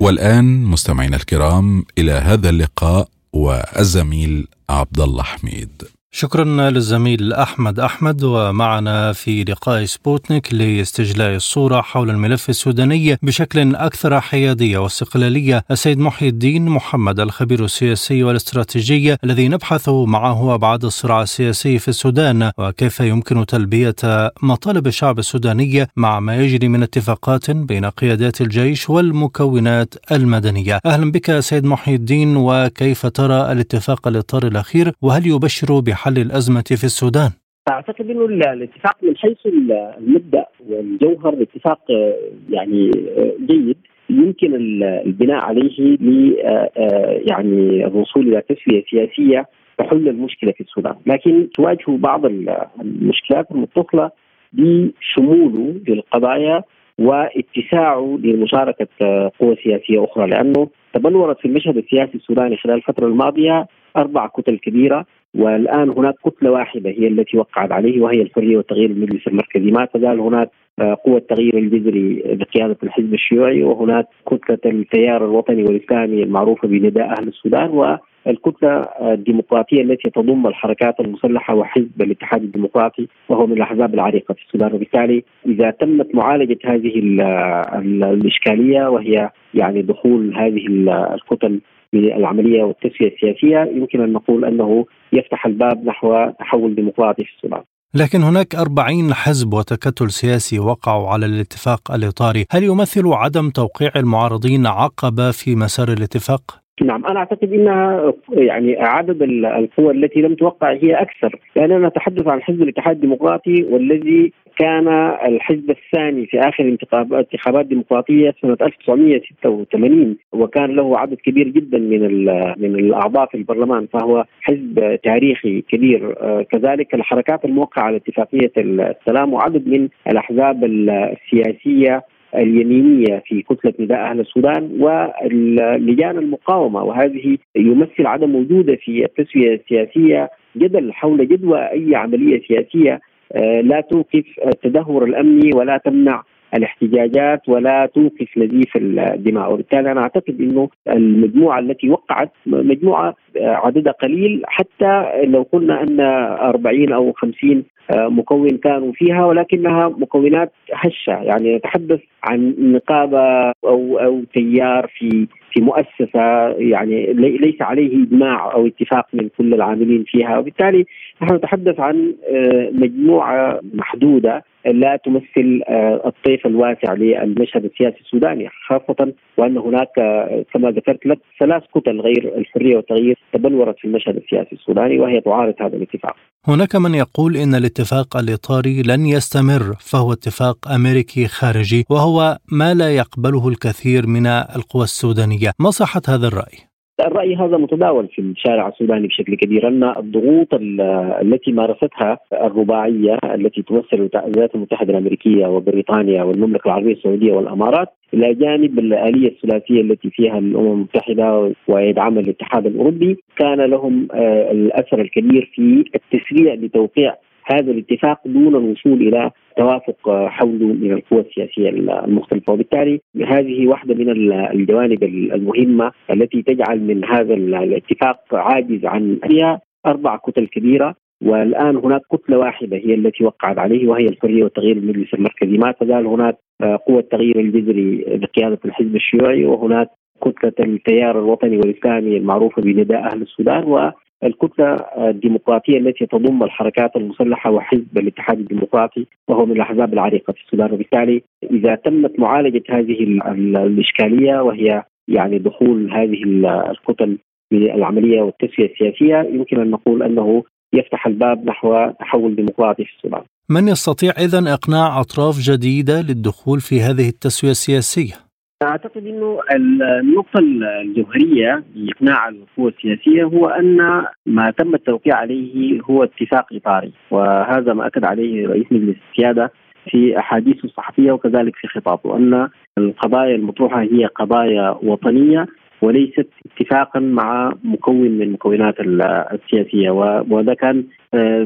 والآن مستمعينا الكرام إلى هذا اللقاء والزميل عبدالله حميد. شكرا للزميل أحمد أحمد. ومعنا في لقاء سبوتنيك لاستجلاء الصورة حول الملف السوداني بشكل أكثر حيادية واستقلالية السيد محي الدين محمد، الخبير السياسي والاستراتيجي الذي نبحث معه أبعاد الصراع السياسي في السودان وكيف يمكن تلبية مطالب الشعب السوداني مع ما يجري من اتفاقات بين قيادات الجيش والمكونات المدنية. أهلا بك سيد محي الدين، وكيف ترى الاتفاق الإطار الأخير وهل يبشر حل الأزمة في السودان؟ أعتقد أنه الاتفاق من حيث المبدأ والجوهر اتفاق يعني جيد يمكن البناء عليه يعني الوصول إلى تسوية سياسية تحل المشكلة في السودان، لكن تواجه بعض المشكلات المتصلة بشموله للقضايا واتساعه لمشاركة قوى سياسية أخرى، لأنه تبلورت في المشهد السياسي السوداني خلال الفترة الماضية 4 كتل كبيرة، والآن هناك كتلة واحدة هي التي وقعت عليه وهي الحرية والتغيير المجلس المركزي. ما تزال هناك قوة التغيير الجذري بقيادة الحزب الشيوعي، وهناك كتلة التيار الوطني والإسلامي المعروفة بنداء أهل السودان، والكتلة الديمقراطية التي تضم الحركات المسلحة وحزب الاتحاد الديمقراطي وهو من الأحزاب العريقة في السودان. وبالتالي إذا تمت معالجة هذه الإشكالية وهي يعني دخول هذه الكتل بالعملية والتسوية السياسية، يمكن أن نقول أنه يفتح الباب نحو تحول ديمقراطي في السودان. لكن هناك 40 حزب وتكتل سياسي وقعوا على الاتفاق الإطاري، هل يمثل عدم توقيع المعارضين عقبة في مسار الاتفاق؟ نعم، أنا أعتقد أن يعني عدد القوى التي لم توقع هي أكثر، لأننا نتحدث عن حزب الاتحاد الديمقراطي والذي كان الحزب الثاني في آخر انتخابات ديمقراطية سنة 1986، وكان له عدد كبير جدا من الأعضاء في البرلمان، فهو حزب تاريخي كبير. كذلك الحركات الموقعة على اتفاقية السلام وعدد من الأحزاب السياسية اليمينية في كتلة نداء أهل السودان واللجان المقاومة، وهذه يمثل عدم وجوده في التسوية السياسية جدل حول جدوى أي عملية سياسية لا توقف التدهور الأمني ولا تمنع الاحتجاجات ولا توقف نزيف الدماء. وبالتالي أنا أعتقد أنه المجموعة التي وقعت مجموعة عددها قليل، حتى لو قلنا أن 40 أو 50 مكون كانوا فيها، ولكنها مكونات هشة. يعني نتحدث عن نقابة أو تيار في مؤسسة يعني ليس عليه إجماع أو اتفاق من كل العاملين فيها، وبالتالي نحن نتحدث عن مجموعة محدودة لا تمثل الطيف الواسع للمشهد السياسي السوداني، خاصة وأن هناك كما ذكرت لك 3 كتل غير الحرية والتغيير تبلورت في المشهد السياسي السوداني وهي تعارض هذا الاتفاق. هناك من يقول إن الاتفاق الإطاري لن يستمر، فهو اتفاق أمريكي خارجي وهو ما لا يقبله الكثير من القوى السودانية، ما صحة هذا الرأي؟ الرأي هذا متداول في الشارع السوداني بشكل كبير، أن الضغوط التي مارستها الرباعية التي تمثل الولايات المتحدة الأمريكية وبريطانيا والمملكة العربية السعودية والأمارات، إلى جانب الآلية الثلاثية التي فيها الأمم المتحدة ويدعمها الاتحاد الأوروبي، كان لهم الأثر الكبير في التسريع لتوقيع هذا الاتفاق دون الوصول إلى توافق حوله من القوى السياسية المختلفة. وبالتالي هذه واحدة من الجوانب المهمة التي تجعل من هذا الاتفاق عاجز عن فيها 4 كتل كبيرة، والآن هناك كتلة واحدة هي التي وقعت عليه وهي الحرية والتغيير المجلس المركزي. ما تزال هناك قوة التغيير الجذري بقيادة الحزب الشيوعي، وهناك كتلة التيار الوطني والإسلامي المعروفة بنداء أهل السودان، والكتلة الديمقراطية التي تضم الحركات المسلحة وحزب الاتحاد الديمقراطي وهو من الأحزاب العريقة في السودان. وبالتالي إذا تمت معالجة هذه الإشكالية وهي يعني دخول هذه الكتل بالعملية والتسوية السياسية، يمكن أن نقول أنه يفتح الباب نحو تحول ديمقراطي في السودان. من يستطيع إذن إقناع أطراف جديدة للدخول في هذه التسوية السياسية؟ أعتقد أنه النقطة الجوهرية لإقناع القوى السياسية هو أن ما تم التوقيع عليه هو اتفاق إطاري، وهذا ما أكد عليه رئيس مجلس السيادة في أحاديثه الصحفية وكذلك في خطابه، أن القضايا المطروحة هي قضايا وطنية وليست اتفاقا مع مكون من مكونات السياسية. وهذا كان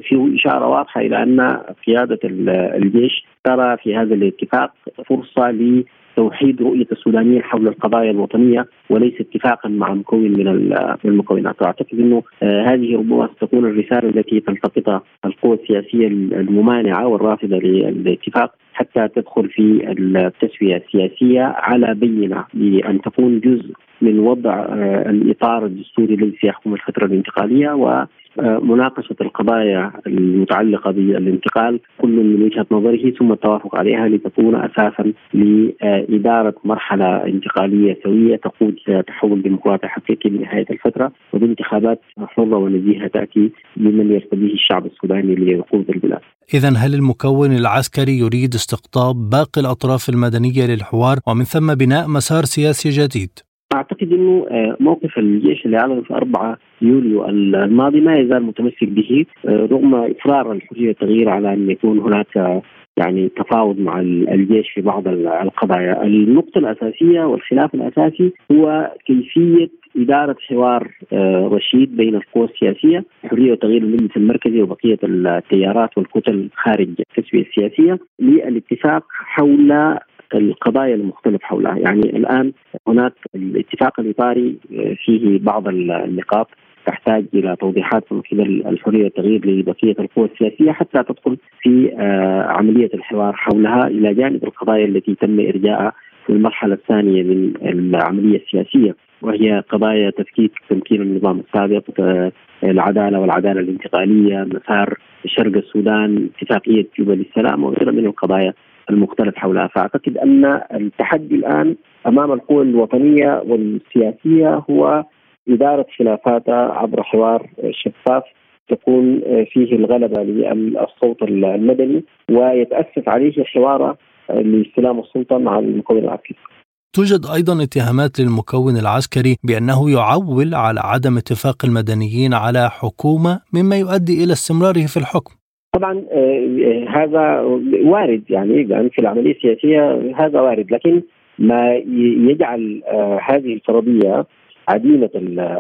فيه إشارة واضحة إلى أن قيادة الجيش ترى في هذا الاتفاق فرصة توحيد رؤية السودانيين حول القضايا الوطنية وليس اتفاقا مع مكون من المكونات. أعتقد أنه هذه ربما ستكون الرسالة التي تلتقطها القوى السياسية الممانعة والرافضة للاتفاق حتى تدخل في التسوية السياسية على بينة، لأن تكون جزء من وضع الإطار الدستوري الذي سيحكم الفترة الانتقالية ومناقشة القضايا المتعلقة بالانتقال كل من وجهة نظره، ثم التوافق عليها لتكون أساسا لإدارة مرحلة انتقالية سوية تقود تحول ديمقراطي حقيقي بنهاية الفترة وبانتخابات حرة ونزيهة تأتي بمن يرتضيه الشعب السوداني ليقود البلاد. إذن هل المكون العسكري يريد استقطاب باقي الأطراف المدنية للحوار ومن ثم بناء مسار سياسي جديد؟ أعتقد أنه موقف الجيش اللي أعلن في 4 يوليو الماضي ما يزال متمسك به رغم إصرار الحرية والتغيير على أن يكون هناك يعني تفاوض مع الجيش في بعض القضايا. النقطة الأساسية والخلاف الأساسي هو كيفية إدارة حوار رشيد بين القوى السياسية الحرية والتغيير المجلس المركزي وبقية التيارات والكتل خارج التسوية السياسية للاتفاق حول القضايا المختلف حولها. يعني الآن هناك الاتفاق الإطاري فيه بعض النقاط تحتاج إلى توضيحات من قبل الحرية والتغيير لبقية القوى السياسية حتى تدخل في عملية الحوار حولها، إلى جانب القضايا التي تم إرجاءها في المرحلة الثانية من العملية السياسية وهي قضايا تفكيك تمكين النظام السابق، العدالة والعدالة الانتقالية، مسار شرق السودان، اتفاقية جوبا للسلام وغيرها من القضايا المختلف حولها. فأعتقد أن التحدي الآن أمام القوى الوطنية والسياسية هو إدارة خلافاتها عبر حوار شفاف تكون فيه الغلبة للصوت المدني ويتأسس عليه حوار لاستلام السلطة مع المكون العسكري. توجد أيضا اتهامات للمكون العسكري بأنه يعول على عدم اتفاق المدنيين على حكومة مما يؤدي إلى استمراره في الحكم. طبعا هذا وارد، يعني في العملية السياسية هذا وارد، لكن ما يجعل هذه الفرضية عديمة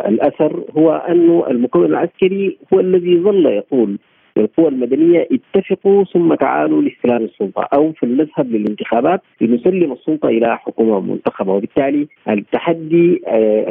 الأثر هو أن المكون العسكري هو الذي ظل يقول للقوى المدنية اتفقوا ثم تعالوا لاستلام السلطة، أو فلنذهب للانتخابات لنسلم السلطة إلى حكومة منتخبة. وبالتالي التحدي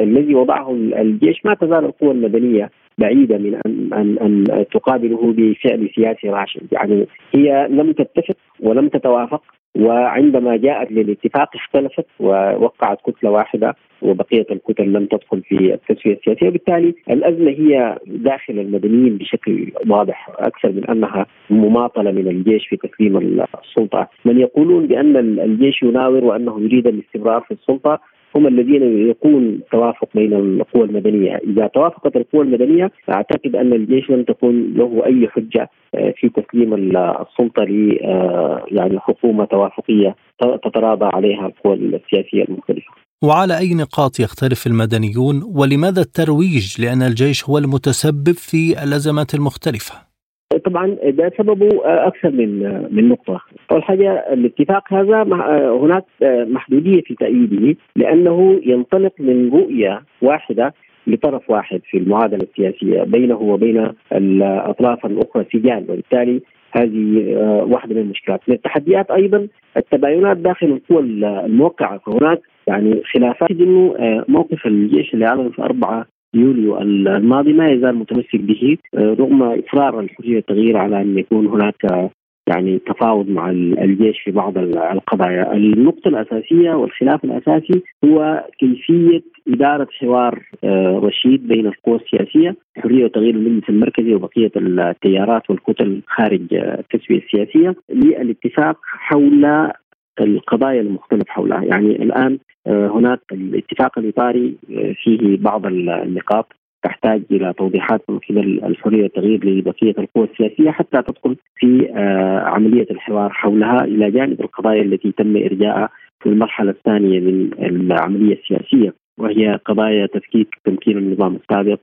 الذي وضعه الجيش ما تزال القوى المدنية بعيدة من أن تقابله بفعل سياسي راشد. يعني هي لم تتفق ولم تتوافق، وعندما جاءت للاتفاق اختلفت ووقعت كتلة واحدة وبقية الكتل لم تدخل في التسوية السياسية. وبالتالي الأزمة هي داخل المدنيين بشكل واضح أكثر من أنها مماطلة من الجيش في تسليم السلطة. من يقولون بأن الجيش يناور وأنه يريد الاستمرار في السلطة هم الذين يكون توافق بين القوى المدنية. إذا توافقت القوى المدنية أعتقد أن الجيش لن تكون له أي حجة في تسليم السلطة ل يعني حكومة توافقية تتراضى عليها القوى السياسية المختلفة. وعلى أي نقاط يختلف المدنيون ولماذا الترويج لأن الجيش هو المتسبب في الأزمات المختلفة؟ طبعا ده سببه أكثر من نقطة. أول حاجة الاتفاق هذا هناك محدودية في تأييده لأنه ينطلق من رؤية واحدة لطرف واحد في المعادلة السياسية بينه وبين الأطراف الأخرى سجال، وبالتالي هذه واحدة من المشكلات. من التحديات أيضا التباينات داخل القوى الموقعة، فهناك يعني خلافات. إنه موقف الجيش اللي أعلن في 4 يوليو الماضي ما يزال متمسك به رغم إصرار الحرية والتغيير على أن يكون هناك يعني تفاوض مع الجيش في بعض القضايا. النقطة الأساسية والخلاف الأساسي هو كيفية إدارة حوار رشيد بين القوى السياسية الحرية والتغيير المجلس المركزي وبقية التيارات والكتل خارج التسوية السياسية للاتفاق حول القضايا المختلف حولها. يعني الآن هناك الاتفاق الإطاري فيه بعض النقاط تحتاج إلى توضيحات من قبل الحرية والتغيير لبقية القوى السياسية حتى تدخل في عملية الحوار حولها، إلى جانب القضايا التي تم إرجاءها في المرحلة الثانية من العملية السياسية، وهي قضايا تفكيك تمكين النظام السابق،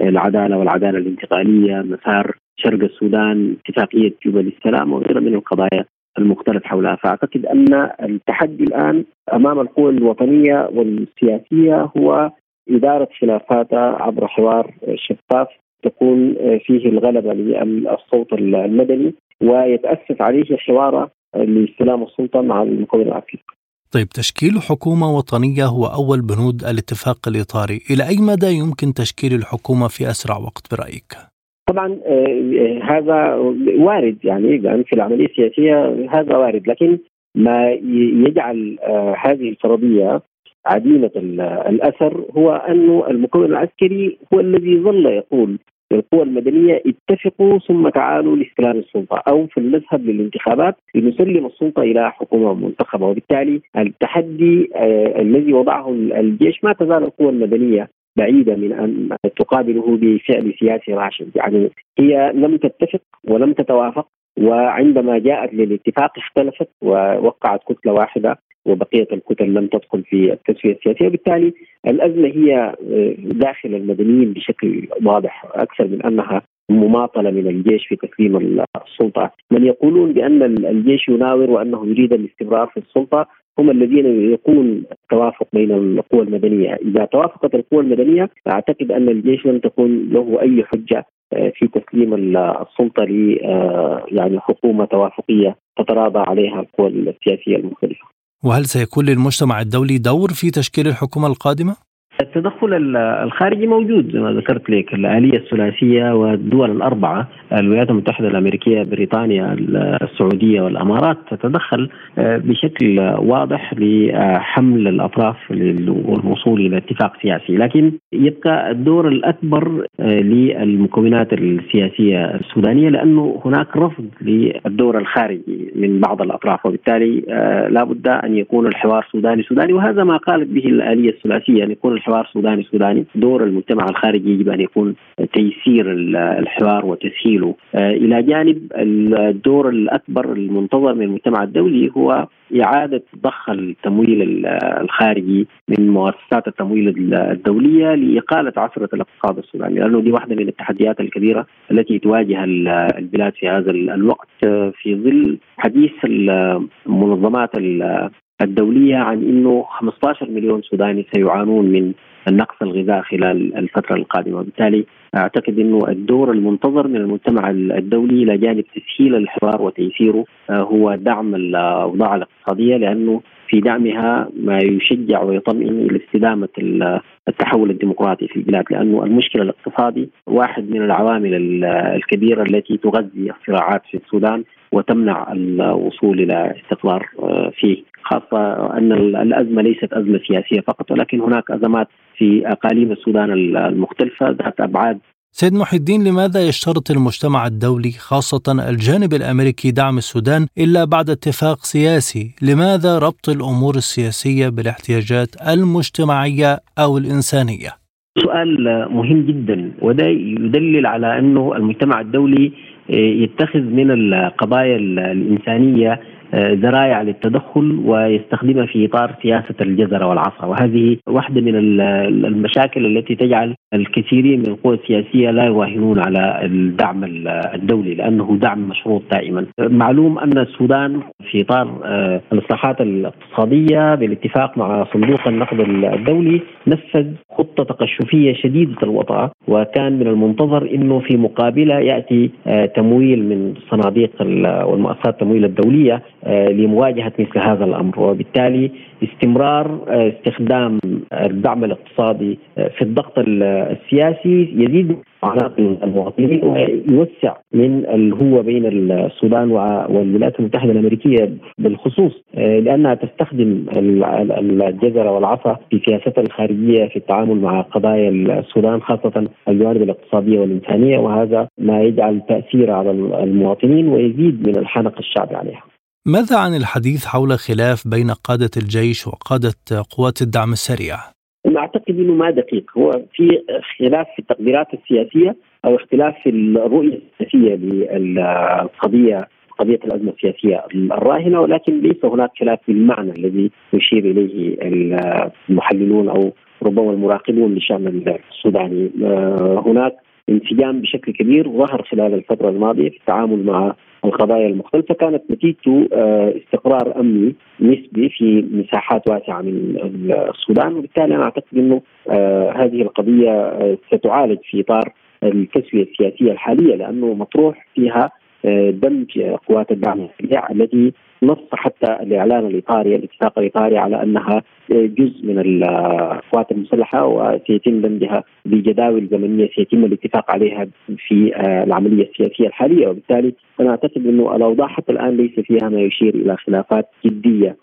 العدالة والعدالة الانتقالية، مسار شرق السودان، اتفاقية جوبا للسلام وغيرها من القضايا المختلف حولها. فأعتقد أن التحدي الآن أمام القوى الوطنية والسياسية هو إدارة خلافاتها عبر حوار شفاف تكون فيه الغلبة للصوت المدني ويتأسس عليه حواره لاستلام السلطة مع المكون العسكري. طيب، تشكيل حكومة وطنية هو أول بنود الاتفاق الإطاري، إلى أي مدى يمكن تشكيل الحكومة في أسرع وقت برأيك؟ طبعا هذا وارد، يعني في العملية السياسية هذا وارد، لكن ما يجعل هذه الفرضية عديمة الأثر هو أن المكون العسكري هو الذي ظل يقول للقوى المدنية اتفقوا ثم تعالوا لاستلام السلطة، أو في المذهب للانتخابات لنسلم السلطة إلى حكومة منتخبة. وبالتالي التحدي الذي وضعه الجيش ما تزال القوى المدنية بعيدة من أن تقابله بفعل سياسي راشد. يعني هي لم تتفق ولم تتوافق، وعندما جاءت للاتفاق اختلفت ووقعت كتلة واحدة وبقية الكتل لم تدخل في التسوية السياسية، وبالتالي الأزمة هي داخل المدنيين بشكل واضح أكثر من أنها مماطلة من الجيش في تسليم السلطة. من يقولون بأن الجيش يناور وأنه يريد الاستمرار في السلطة هم الذين يكون توافق بين القوى المدنية. إذا توافقت القوى المدنية أعتقد أن الجيش لن تكون له أي حجة في تسليم السلطة ل يعني حكومة توافقية تتراضى عليها القوى السياسية المختلفة. وهل سيكون للمجتمع الدولي دور في تشكيل الحكومة القادمة؟ التدخل الخارجي موجود زي ما ذكرت لك، الآلية الثلاثية والدول 4 الولايات المتحدة الأمريكية، بريطانيا، السعودية والأمارات تتدخل بشكل واضح لحمل الأطراف والوصول إلى اتفاق سياسي، لكن يبقى الدور الأكبر للمكونات السياسية السودانية لأنه هناك رفض للدور الخارجي من بعض الأطراف، وبالتالي لا بد أن يكون الحوار سوداني سوداني، وهذا ما قالت به الآلية الثلاثية أن يكون الحوار سوداني سوداني. دور المجتمع الخارجي يجب أن يكون تيسير الحوار وتسهيله، إلى جانب الدور الأكبر المنتظر من المجتمع الدولي هو إعادة ضخ التمويل الخارجي من مؤسسات التمويل الدولية لإقالة عثرة الاقتصاد السوداني، لأنه دي واحدة من التحديات الكبيرة التي تواجه البلاد في هذا الوقت في ظل حديث المنظمات الدولية عن أنه 15 مليون سوداني سيعانون من النقص الغذائي خلال الفترة القادمة. وبالتالي أعتقد أنه الدور المنتظر من المجتمع الدولي إلى جانب تسهيل الحوار وتيسيره هو دعم الأوضاع الاقتصادية، لأنه في دعمها ما يشجع ويطمئن إلى استدامة التحول الديمقراطي في البلاد، لأنه المشكلة الاقتصادي واحد من العوامل الكبيرة التي تغذي الصراعات في السودان وتمنع الوصول إلى استقرار فيه، خاصة أن الأزمة ليست أزمة سياسية فقط، ولكن هناك أزمات في أقاليم السودان المختلفة ذات أبعاد سيد محي الدين، لماذا يشترط المجتمع الدولي خاصة الجانب الأمريكي دعم السودان إلا بعد اتفاق سياسي؟ لماذا ربط الأمور السياسية بالاحتياجات المجتمعية أو الإنسانية؟ سؤال مهم جدا، وده يدلل على أنه المجتمع الدولي يتخذ من القضايا الإنسانية ذرائع للتدخل ويستخدمها في إطار سياسة الجزر والعصا، وهذه واحدة من المشاكل التي تجعل الكثيرين من القوى السياسية لا يراهنون على الدعم الدولي لأنه دعم مشروط دائما. معلوم أن السودان في إطار الإصلاحات الاقتصادية بالاتفاق مع صندوق النقد الدولي نفذ خطة تقشفية شديدة الوطأة، وكان من المنتظر أنه في مقابلها يأتي تمويل من صناديق والمؤسسات التمويل الدولية لمواجهة مثل هذا الأمر، وبالتالي استمرار استخدام الدعم الاقتصادي في الضغط السياسي يزيد علاقة المواطنين ويوسع من الهوة بين السودان والولايات المتحدة الأمريكية بالخصوص، لأنها تستخدم الجزر والعصا في سياستها الخارجية في التعامل مع قضايا السودان خاصة الجوانب الاقتصادية والإنسانية، وهذا ما يجعل تأثير على المواطنين ويزيد من الحنق الشعبي عليها. ماذا عن الحديث حول خلاف بين قادة الجيش وقادة قوات الدعم السريع؟ أعتقد أنه ما دقيق، هو في خلاف في التقديرات السياسية أو اختلاف في الرؤية السياسية للقضية، قضية الأزمة السياسية الراهنة، ولكن ليس هناك خلاف في المعنى الذي يشير إليه المحللون أو ربما المراقبون لشأن السوداني. هناك انسجام بشكل كبير ظهر خلال الفترة الماضية في التعامل مع القضايا المختلفة، كانت نتيجته استقرار أمني نسبي في مساحات واسعة من السودان، وبالتالي أنا أعتقد أنه هذه القضية ستعالج في إطار التسوية السياسية الحالية، لأنه مطروح فيها دمج قوات الدعم السريع التي نص حتى الإعلان الإطاري الاتفاق الإطاري على أنها جزء من القوات المسلحة وسيتم دمجها بجداول زمنية سيتم الاتفاق عليها في العملية السياسية الحالية، وبالتالي أنا أعتقد أنه الأوضاع حتى الآن ليس فيها ما يشير إلى خلافات جدية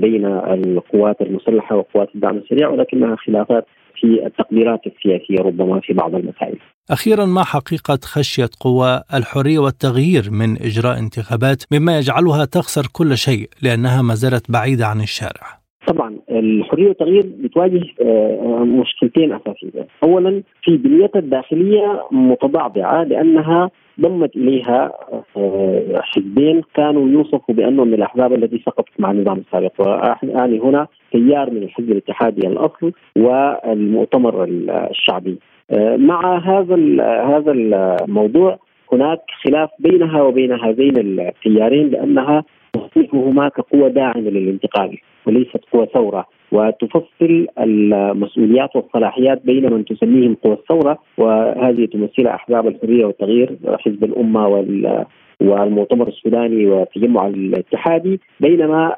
بين القوات المسلحة وقوات الدعم السريع، ولكنها خلافات في التقديرات السياسية ربما في بعض المسائل. أخيرا، ما حقيقة خشية قوى الحرية والتغيير من إجراء انتخابات مما يجعلها تخسر كل شيء لأنها ما زالت بعيدة عن الشارع؟ طبعا الحرية والتغيير بتواجه مشكلتين أساسية. أولا في بنيتها الداخلية متضعضعة لأنها ضمت إليها حزبين كانوا يوصفوا بأنهم من الأحزاب التي سقطت مع النظام السابق، وأعني هنا تيار من الحزب الاتحادي الأصل والمؤتمر الشعبي. مع هذا الموضوع هناك خلاف بينها وبين هذين التيارين لأنها تصنيفهما كقوة داعمة للانتقال وليست قوة ثورة، وتفصل المسؤوليات والصلاحيات بين من تسميهم قوى الثورة، وهذه تمثل أحزاب الحرية والتغيير حزب الأمة والمؤتمر السوداني والتجمع الاتحادي، بينما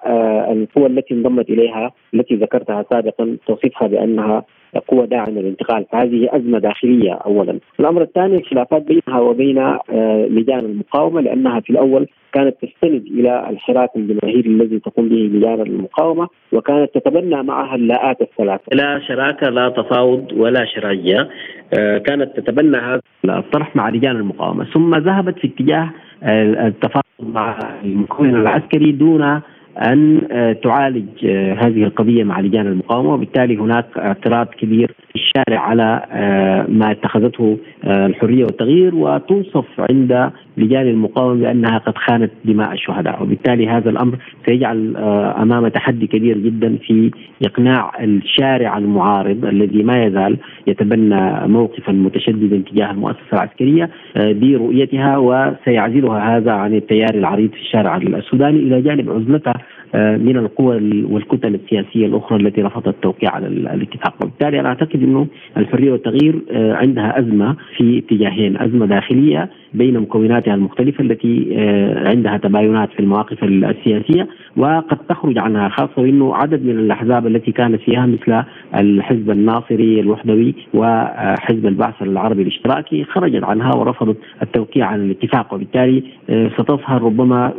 القوى التي انضمت إليها التي ذكرتها سابقا توصفها بأنها قوة داعمة للانتقال، فهذه أزمة داخلية أولا. الأمر الثاني الخلافات بينها وبين لجان المقاومة، لأنها في الأول كانت تستند إلى الحراك الجماهيري الذي تقوم به لجان المقاومة، وكانت تتبنى معها اللاءات الثلاث، لا شراكة لا تفاوض ولا شرعية، كانت تتبنى هذا الطرح مع لجان المقاومة، ثم ذهبت في اتجاه التفاوض مع المكون العسكري دون أن تعالج هذه القضية مع لجان المقاومة، وبالتالي هناك اعتراض كبير في الشارع على ما اتخذته الحرية والتغيير، وتوصف عند لجان المقاومة بأنها قد خانت دماء الشهداء، وبالتالي هذا الأمر سيجعل أمام تحدي كبير جدا في إقناع الشارع المعارض الذي ما يزال يتبنى موقفا متشددا تجاه المؤسسة العسكرية برؤيتها، وسيعزلها هذا عن التيار العريض في الشارع السوداني إلى جانب عزلتها من القوى والكتل السياسية الأخرى التي رفضت التوقيع على الاتفاق. وبالتالي أنا أعتقد أنه الحرية والتغيير عندها أزمة في اتجاهين، أزمة داخلية بين مكوناتها المختلفة التي عندها تباينات في المواقف السياسية وقد تخرج عنها، خاصة أنه عدد من الأحزاب التي كانت فيها مثل الحزب الناصري الوحدوي وحزب البعث العربي الاشتراكي خرجت عنها ورفضت التوقيع على الاتفاق، وبالتالي ستصهر ربما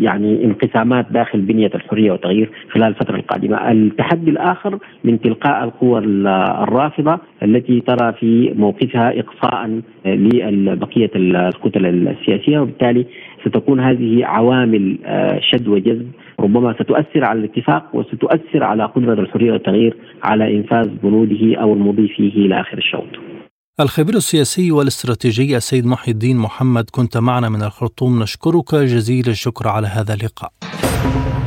يعني انقسامات داخل بنية الحرية والتغيير خلال الفترة القادمة. التحدي الآخر من تلقاء القوى الرافضة التي ترى في موقفها إقصاء لبقية الكتل السياسية، وبالتالي ستكون هذه عوامل شد وجذب ربما ستؤثر على الاتفاق وستؤثر على قدرة الحرية والتغيير على إنفاذ بنوده أو المضي فيه إلى آخر الشوط. الخبير السياسي والاستراتيجي السيد محي الدين محمد كنت معنا من الخرطوم، نشكرك جزيل الشكر على هذا اللقاء.